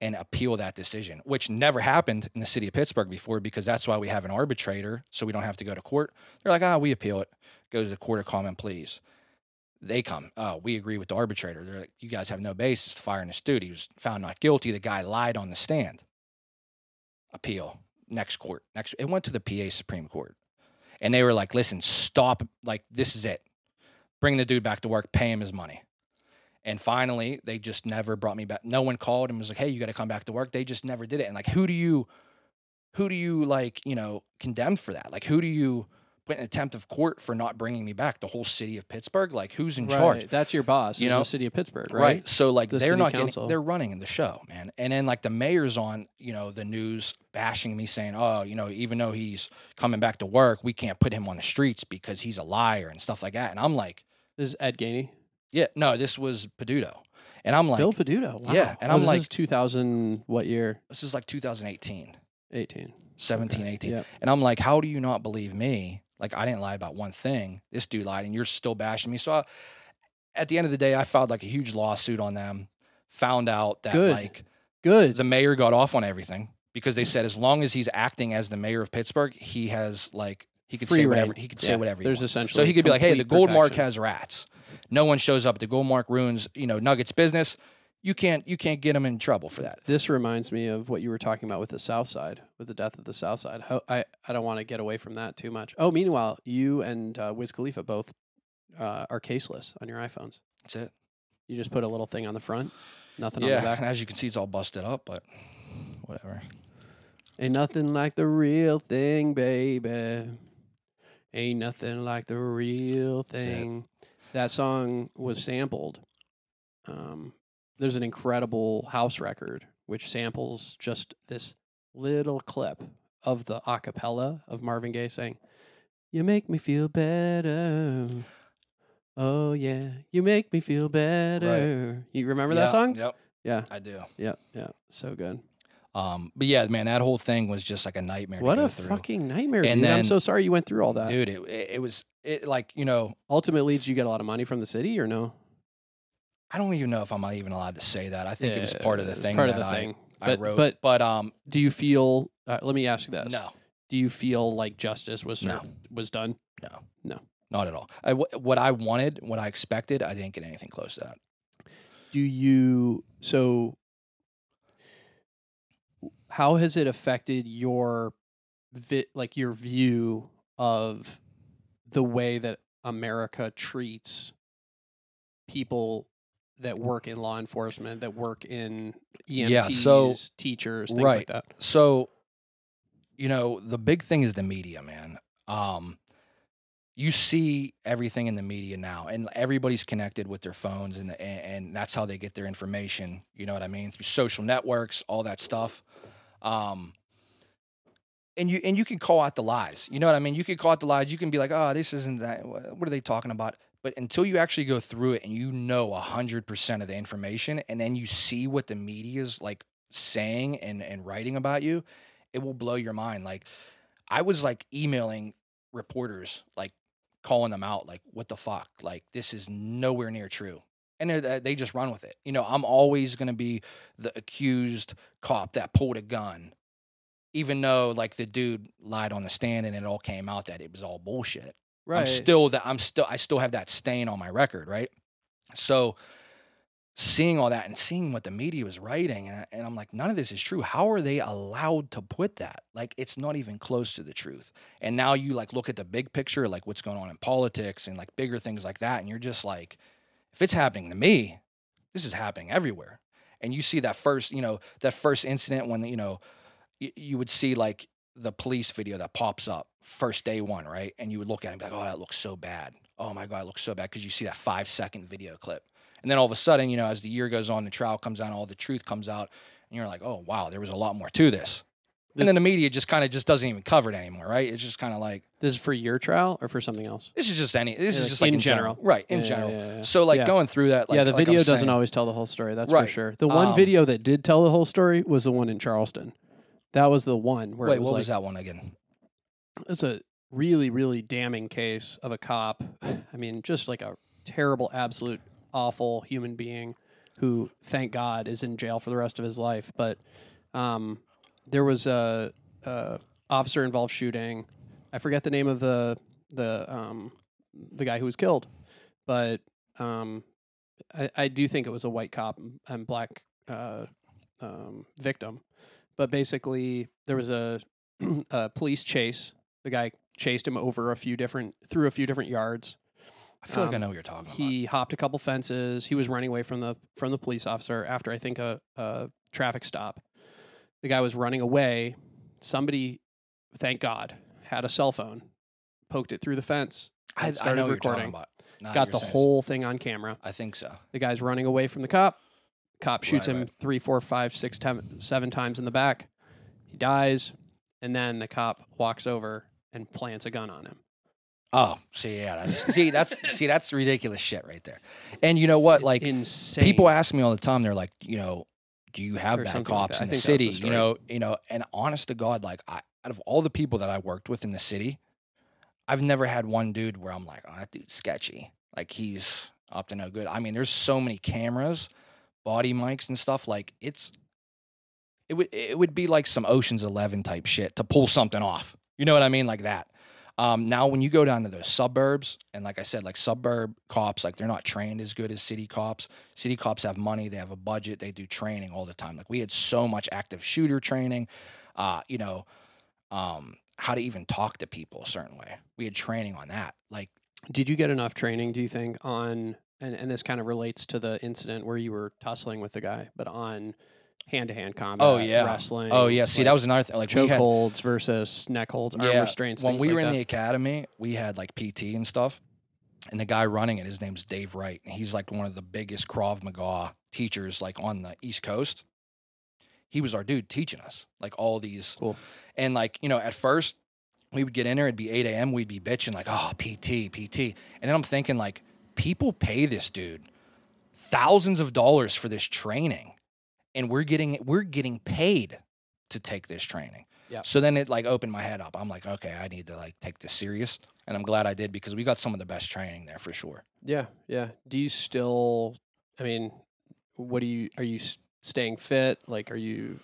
and appeal that decision, which never happened in the city of Pittsburgh before, because that's why we have an arbitrator, so we don't have to go to court. They're like, ah, we appeal it. Goes to the court of common pleas. They come, oh, we agree with the arbitrator. They're like, you guys have no basis to fire this dude. He was found not guilty. The guy lied on the stand. Appeal. Next court. Next. It went to the P A Supreme Court. And they were like, listen, stop. Like, this is it. Bring the dude back to work, pay him his money. And finally, they just never brought me back. No one called and was like, hey, you got to come back to work. They just never did it. And, like, who do you, who do you, like, you know, condemn for that? Like, who do you put in contempt of court for not bringing me back? The whole city of Pittsburgh? Like, who's in right. charge? That's your boss. You know, the city of Pittsburgh, right? Right. So, like, the they're not council. getting, they're running the show, man. And then, like, the mayor's on, you know, the news bashing me saying, oh, you know, even though he's coming back to work, we can't put him on the streets because he's a liar and stuff like that. And I'm like, this is Ed Gainey? Yeah. No, this was Peduto. And I'm like... Bill Peduto? Wow. Yeah. And oh, I'm this like... This is two thousand... What year? This is like twenty eighteen. eighteen. seventeen, okay. eighteen. Yep. And I'm like, how do you not believe me? Like, I didn't lie about one thing. This dude lied, and you're still bashing me. So I, at the end of the day, I filed like a huge lawsuit on them. Found out that Good. like... Good. The mayor got off on everything because they said as long as he's acting as the mayor of Pittsburgh, he has like... He could Free say reign. whatever he could yeah. say whatever he There's wants. Essentially so he could be like, hey, the Goldmark has rats. No one shows up. The Goldmark ruins, you know, Nuggets business. You can't you can't get them in trouble for that. This reminds me of what you were talking about with the South Side, with the death of the South Side. How, I, I don't want to get away from that too much. Oh, meanwhile, you and uh, Wiz Khalifa both uh, are caseless on your iPhones. That's it. You just put a little thing on the front, nothing yeah, on the back. And as you can see, it's all busted up, but whatever. Ain't nothing like the real thing, baby. Ain't nothing like the real thing. That song was sampled. Um, there's an incredible house record which samples just this little clip of the a cappella of Marvin Gaye saying, "You make me feel better. Oh, yeah. You make me feel better." Right. You remember yeah, that song? Yep. Yeah. I do. Yep. Yeah. So good. Um, but yeah, man, that whole thing was just like a nightmare. What to go a through. fucking nightmare! And dude. Then, I'm so sorry you went through all that, dude. It, it, it was it like you know. Ultimately, did you get a lot of money from the city or no? I don't even know if I'm not even allowed to say that. I think yeah, it was part of the thing part that of the I, thing. I but, wrote. But, but um, do you feel? Uh, let me ask you this. No. Do you feel like justice was no. was done? No, no, not at all. I, what I wanted, what I expected, I didn't get anything close to that. Do you so? How has it affected your, vi- like your view of the way that America treats people that work in law enforcement, that work in E M Ts, yeah, so, teachers, things right. like that? So, you know, the big thing is the media, man. Um, you see everything in the media now, and everybody's connected with their phones, and, the, and and that's how they get their information. You know what I mean? Through social networks, all that stuff. Um, and you and you can call out the lies. You know what I mean? You can call out the lies. You can be like, oh, this isn't that. What are they talking about? But until you actually go through it and you know one hundred percent of the information, and then you see what the media is like saying and, and writing about you, it will blow your mind. Like, I was like emailing reporters, like calling them out, like, what the fuck? Like, this is nowhere near true. And they just run with it. You know, I'm always going to be the accused cop that pulled a gun, even though like the dude lied on the stand and it all came out that it was all bullshit. Right. I'm still that I'm still I still have that stain on my record. Right. So seeing all that and seeing what the media was writing, and, I, and I'm like, none of this is true. How are they allowed to put that? Like, it's not even close to the truth. And now you like look at the big picture, like what's going on in politics and like bigger things like that. And you're just like, if it's happening to me, this is happening everywhere. And you see that first, you know, that first incident when, you know, y- you would see like the police video that pops up first day one, right? And you would look at it and be like, oh, that looks so bad. Oh my God, it looks so bad, because you see that five second video clip. And then all of a sudden, you know, as the year goes on, the trial comes out, all the truth comes out, and you're like, oh wow, there was a lot more to this. This, and then the media just kind of just doesn't even cover it anymore, right? It's just kind of like... This is for your trial or for something else? This is just any... This yeah, is like just like in, in general. general. Right, in yeah, general. Yeah, yeah, yeah. So like yeah. going through that... Like, yeah, the like video I'm doesn't saying, always tell the whole story, that's right. for sure. The one um, video that did tell the whole story was the one in Charleston. That was the one where wait, it was Wait, what like, was that one again? It's a really, really damning case of a cop. I mean, just like a terrible, absolute, awful human being who, thank God, is in jail for the rest of his life. But... um. There was a, a officer-involved shooting. I forget the name of the the um, the guy who was killed, but um, I, I do think it was a white cop and black uh, um, victim. But basically, there was a, a police chase. The guy chased him over a few different through a few different yards. I feel um, like I know what you're talking he about. He hopped a couple fences. He was running away from the from the police officer after I think a, a traffic stop. The guy was running away. Somebody, thank God, had a cell phone, poked it through the fence, I, started I know recording, what you're talking about. Got the sense. Whole thing on camera. I think so. The guy's running away from the cop. Cop shoots right, him right. three, four, five, six, ten, seven times in the back. He dies, and then the cop walks over and plants a gun on him. Oh, see, yeah, that's, see, that's see, that's ridiculous shit right there. And you know what? It's like insane. People ask me all the time. They're like, you know. Do you have bad cops like in the city? The you know, you know, and honest to God, like I, out of all the people that I worked with in the city, I've never had one dude where I'm like, oh, that dude's sketchy. Like he's up to no good. I mean, there's so many cameras, body mics and stuff. Like it's, it would, it would be like some Ocean's Eleven type shit to pull something off. You know what I mean? Like that. Um, now, when you go down to those suburbs, and like I said, like suburb cops, like they're not trained as good as city cops. City cops have money. They have a budget. They do training all the time. Like we had so much active shooter training, uh, you know, um, how to even talk to people a certain way. We had training on that. Like, did you get enough training, do you think, on, and, and this kind of relates to the incident where you were tussling with the guy, but on hand-to-hand combat, oh, yeah. wrestling. Oh, yeah. See, like, that was another thing. Like choke had, holds versus neck holds, arm yeah. restraints, when we like were in that. The academy, we had, like, P T and stuff. And the guy running it, his name's Dave Wright. And he's, like, one of the biggest Krav Maga teachers, like, on the East Coast. He was our dude teaching us, like, all these. Cool. And, like, you know, at first, we would get in there. It'd be eight a.m. We'd be bitching, like, oh, P T, P T. And then I'm thinking, like, people pay this dude thousands of dollars for this training. And we're getting we're getting paid to take this training. Yeah. So then it like opened my head up. I'm like, okay, I need to like take this serious. And I'm glad I did because we got some of the best training there for sure. Yeah, yeah. Do you still? I mean, what do you? Are you staying fit? Like, are you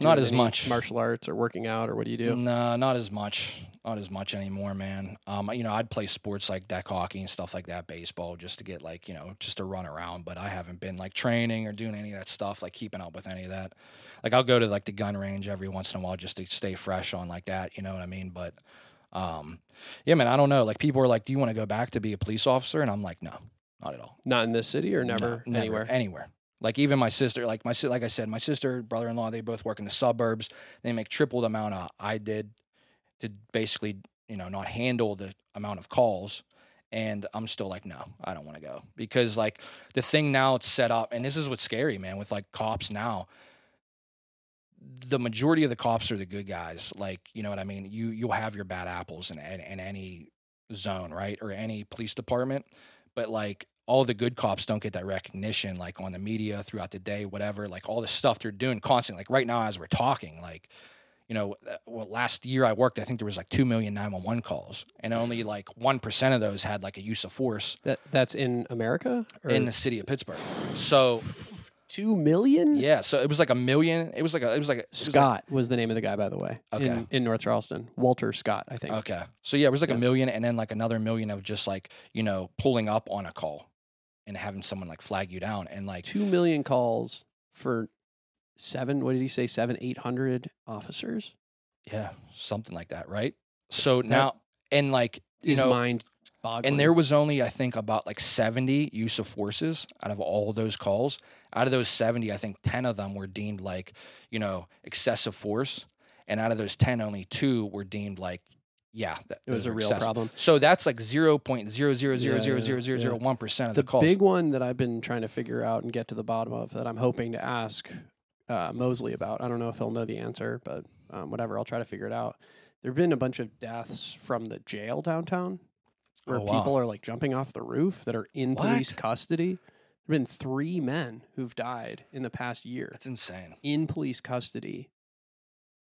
not as much martial arts or working out or what do you do? No, not as much. Not as much anymore, man. Um, you know, I'd play sports like deck hockey and stuff like that, baseball, just to get like, you know, just to run around. But I haven't been like training or doing any of that stuff, like keeping up with any of that. Like I'll go to like the gun range every once in a while just to stay fresh on like that. You know what I mean? But um, yeah, man, I don't know. Like people are like, do you want to go back to be a police officer? And I'm like, no, not at all. Not in this city or never, no, never anywhere? Anywhere. Like even my sister, like my like I said, my sister, brother-in-law, they both work in the suburbs. They make triple the amount of I did. To basically, you know, not handle the amount of calls. And I'm still like, no, I don't want to go. Because, like, the thing now it's set up, and this is what's scary, man, with, like, cops now. the majority of the cops are the good guys. Like, you know what I mean? You, you'll have your bad apples in, in, in any zone, right? Or any police department. But like, all the good cops don't get that recognition, like on the media throughout the day, whatever, like all the stuff they're doing constantly. Like right now, as we're talking, like, you know, well, last year I worked, I think there was like two million nine one one calls, and only like one percent of those had like a use of force. That That's in America? Or? In the city of Pittsburgh. So... Two million? Yeah, so it was like a million. It was like a. It was like a, it was Scott like, was the name of the guy, by the way. Okay. In, in North Charleston, Walter Scott, I think. Okay, so yeah, it was like yeah. a million, and then like another million of just like, you know, pulling up on a call, and having someone like flag you down, and like two million calls for seven. What did he say? Seven, eight hundred officers. Yeah, something like that, right? So that now and like you know, mind boggling. And there was only, I think, about like seventy use of forces out of all of those calls. Out of those seventy, I think ten of them were deemed like, you know, excessive force. And out of those ten, only two were deemed like, yeah, that, it was a real excessive. problem. So that's like zero point zero zero zero zero zero zero zero one percent of the, the calls. The big one that I've been trying to figure out and get to the bottom of that I'm hoping to ask uh, Mosley about. I don't know if he'll know the answer, but um, whatever, I'll try to figure it out. There have been a bunch of deaths from the jail downtown, where oh, wow. people are like jumping off the roof that are in what? police custody. There have been three men who've died in the past year. That's insane. In police custody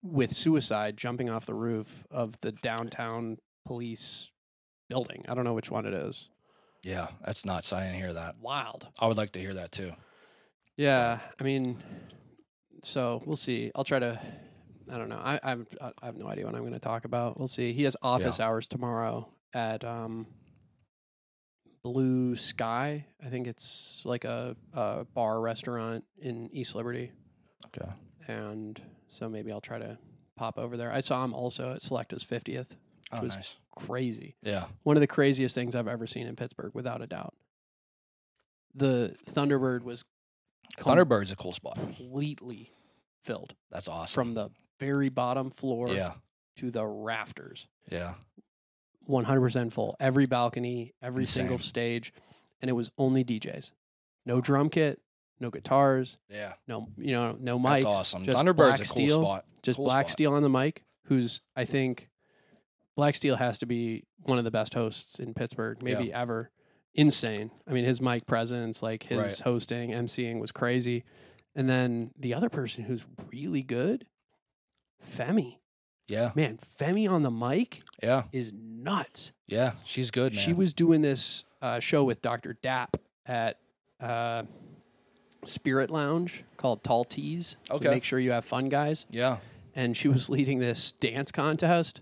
with suicide, jumping off the roof of the downtown police building. I don't know which one it is. Yeah, that's nuts. I didn't hear that. Wild. I would like to hear that too. Yeah, I mean, so we'll see. I'll try to... I don't know. I, I have no idea what I'm going to talk about. We'll see. He has office yeah. hours tomorrow at um, Blue Sky. I think it's like a, a bar restaurant in East Liberty. Okay. And so maybe I'll try to pop over there. I saw him also at Selecta's fiftieth, which oh, was nice. crazy. Yeah. One of the craziest things I've ever seen in Pittsburgh, without a doubt. The Thunderbird was... Thunderbird's a cool spot. Completely filled. That's awesome. From the very bottom floor yeah. to the rafters. Yeah. one hundred percent full. Every balcony, every Insane. single stage, and it was only D Js. No drum kit, no guitars. Yeah. No, you know, no mics. That's awesome. Just Thunderbird's a cool Steel, spot. Just cool Black spot. Steel on the mic, who's I think Black Steel has to be one of the best hosts in Pittsburgh, maybe yeah. ever. Insane. I mean, his mic presence, like his right. hosting, emceeing was crazy. And then the other person who's really good, Femi. Yeah. Man, Femi on the mic yeah. is nuts. Yeah, she's good, man. She was doing this uh, show with Doctor Dapp at uh, Spirit Lounge called Tall Tees. Okay. Make sure you have fun, guys. Yeah. And she was leading this dance contest.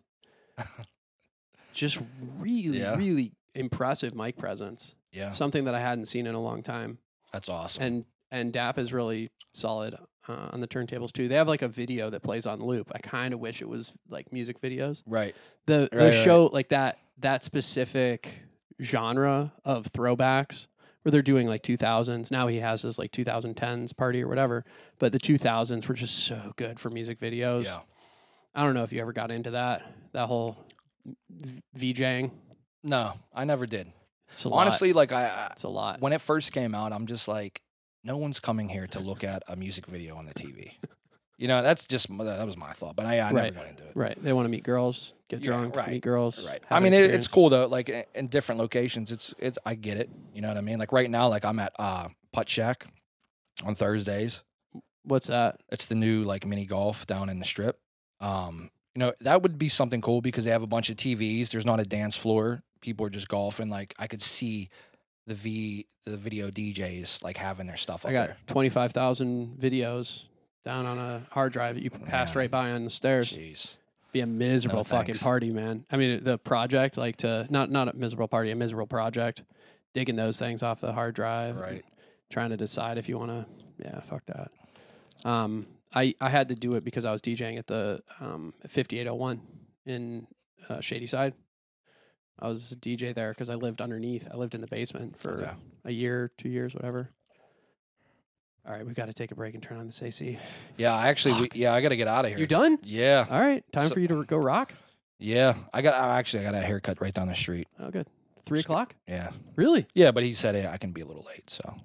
Just really, yeah. really impressive mic presence. Yeah. Something that I hadn't seen in a long time. That's awesome. And and Dapp is really solid Uh, on the turntables too. They have like a video that plays on loop. I kind of wish it was like music videos. Right. The the right, show right. like that that specific genre of throwbacks where they're doing like two thousands. Now he has this like twenty tens party or whatever, but the two thousands were just so good for music videos. Yeah. I don't know if you ever got into that that whole VJing. No, I never did. Honestly, lot. like I, I It's a lot. When it first came out, I'm just like, no one's coming here to look at a music video on the T V. You know, that's just, that was my thought, but I, I never right. got into it. Right. They want to meet girls, get drunk, yeah, right. meet girls. Right. I mean, it, it's cool though. Like in different locations, it's, it's, I get it. You know what I mean? Like right now, like I'm at uh, Putt Shack on Thursdays. What's that? It's the new like mini golf down in the strip. Um, you know, that would be something cool because they have a bunch of T Vs. There's not a dance floor. People are just golfing. Like I could see the V the video D Js like having their stuff up there. I got twenty-five thousand videos down on a hard drive that you passed man. right by on the stairs. Jeez. Be a miserable no, fucking party, man. I mean, the project, like to, not not a miserable party, a miserable project, digging those things off the hard drive. Right. Trying to decide if you want to, yeah, fuck that. Um, I, I had to do it because I was DJing at the um, fifty-eight oh one in uh, Shadyside. I was a D J there because I lived underneath. I lived in the basement for okay. a year, two years, whatever. All right, we've got to take a break and turn on this A C. Yeah, I actually, we, yeah, I got to get out of here. You're done? Yeah. All right, time so, for you to go rock? Yeah, I got. I actually, I got a haircut right down the street. Oh, good. Three o'clock? Yeah. Really? Yeah, but he said hey, I can be a little late, so.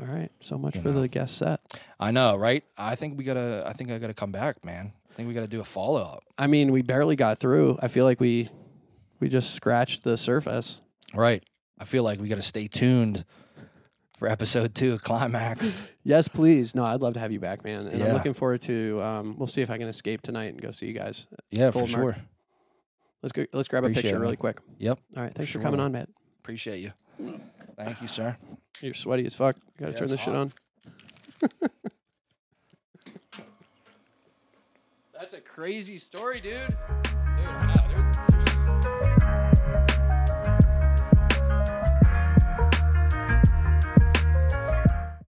All right. So much you for know. the guest set. I know, right? I think we gotta. I think I gotta come back, man. I think we gotta do a follow up. I mean, we barely got through. I feel like we we just scratched the surface. Right. I feel like we gotta stay tuned for episode two of Climax. Yes, please. No, I'd love to have you back, man. And yeah. I'm looking forward to. Um, we'll see if I can escape tonight and go see you guys. Yeah, Goldmark. for sure. Let's go. Let's grab Appreciate a picture it, really quick. Yep. All right. Thanks for, sure. for coming on, Matt. Appreciate you. Thank you, sir. You're sweaty as fuck. You gotta yeah, turn this hot. shit on. That's a crazy story, dude. Dude, I know. There's, there's...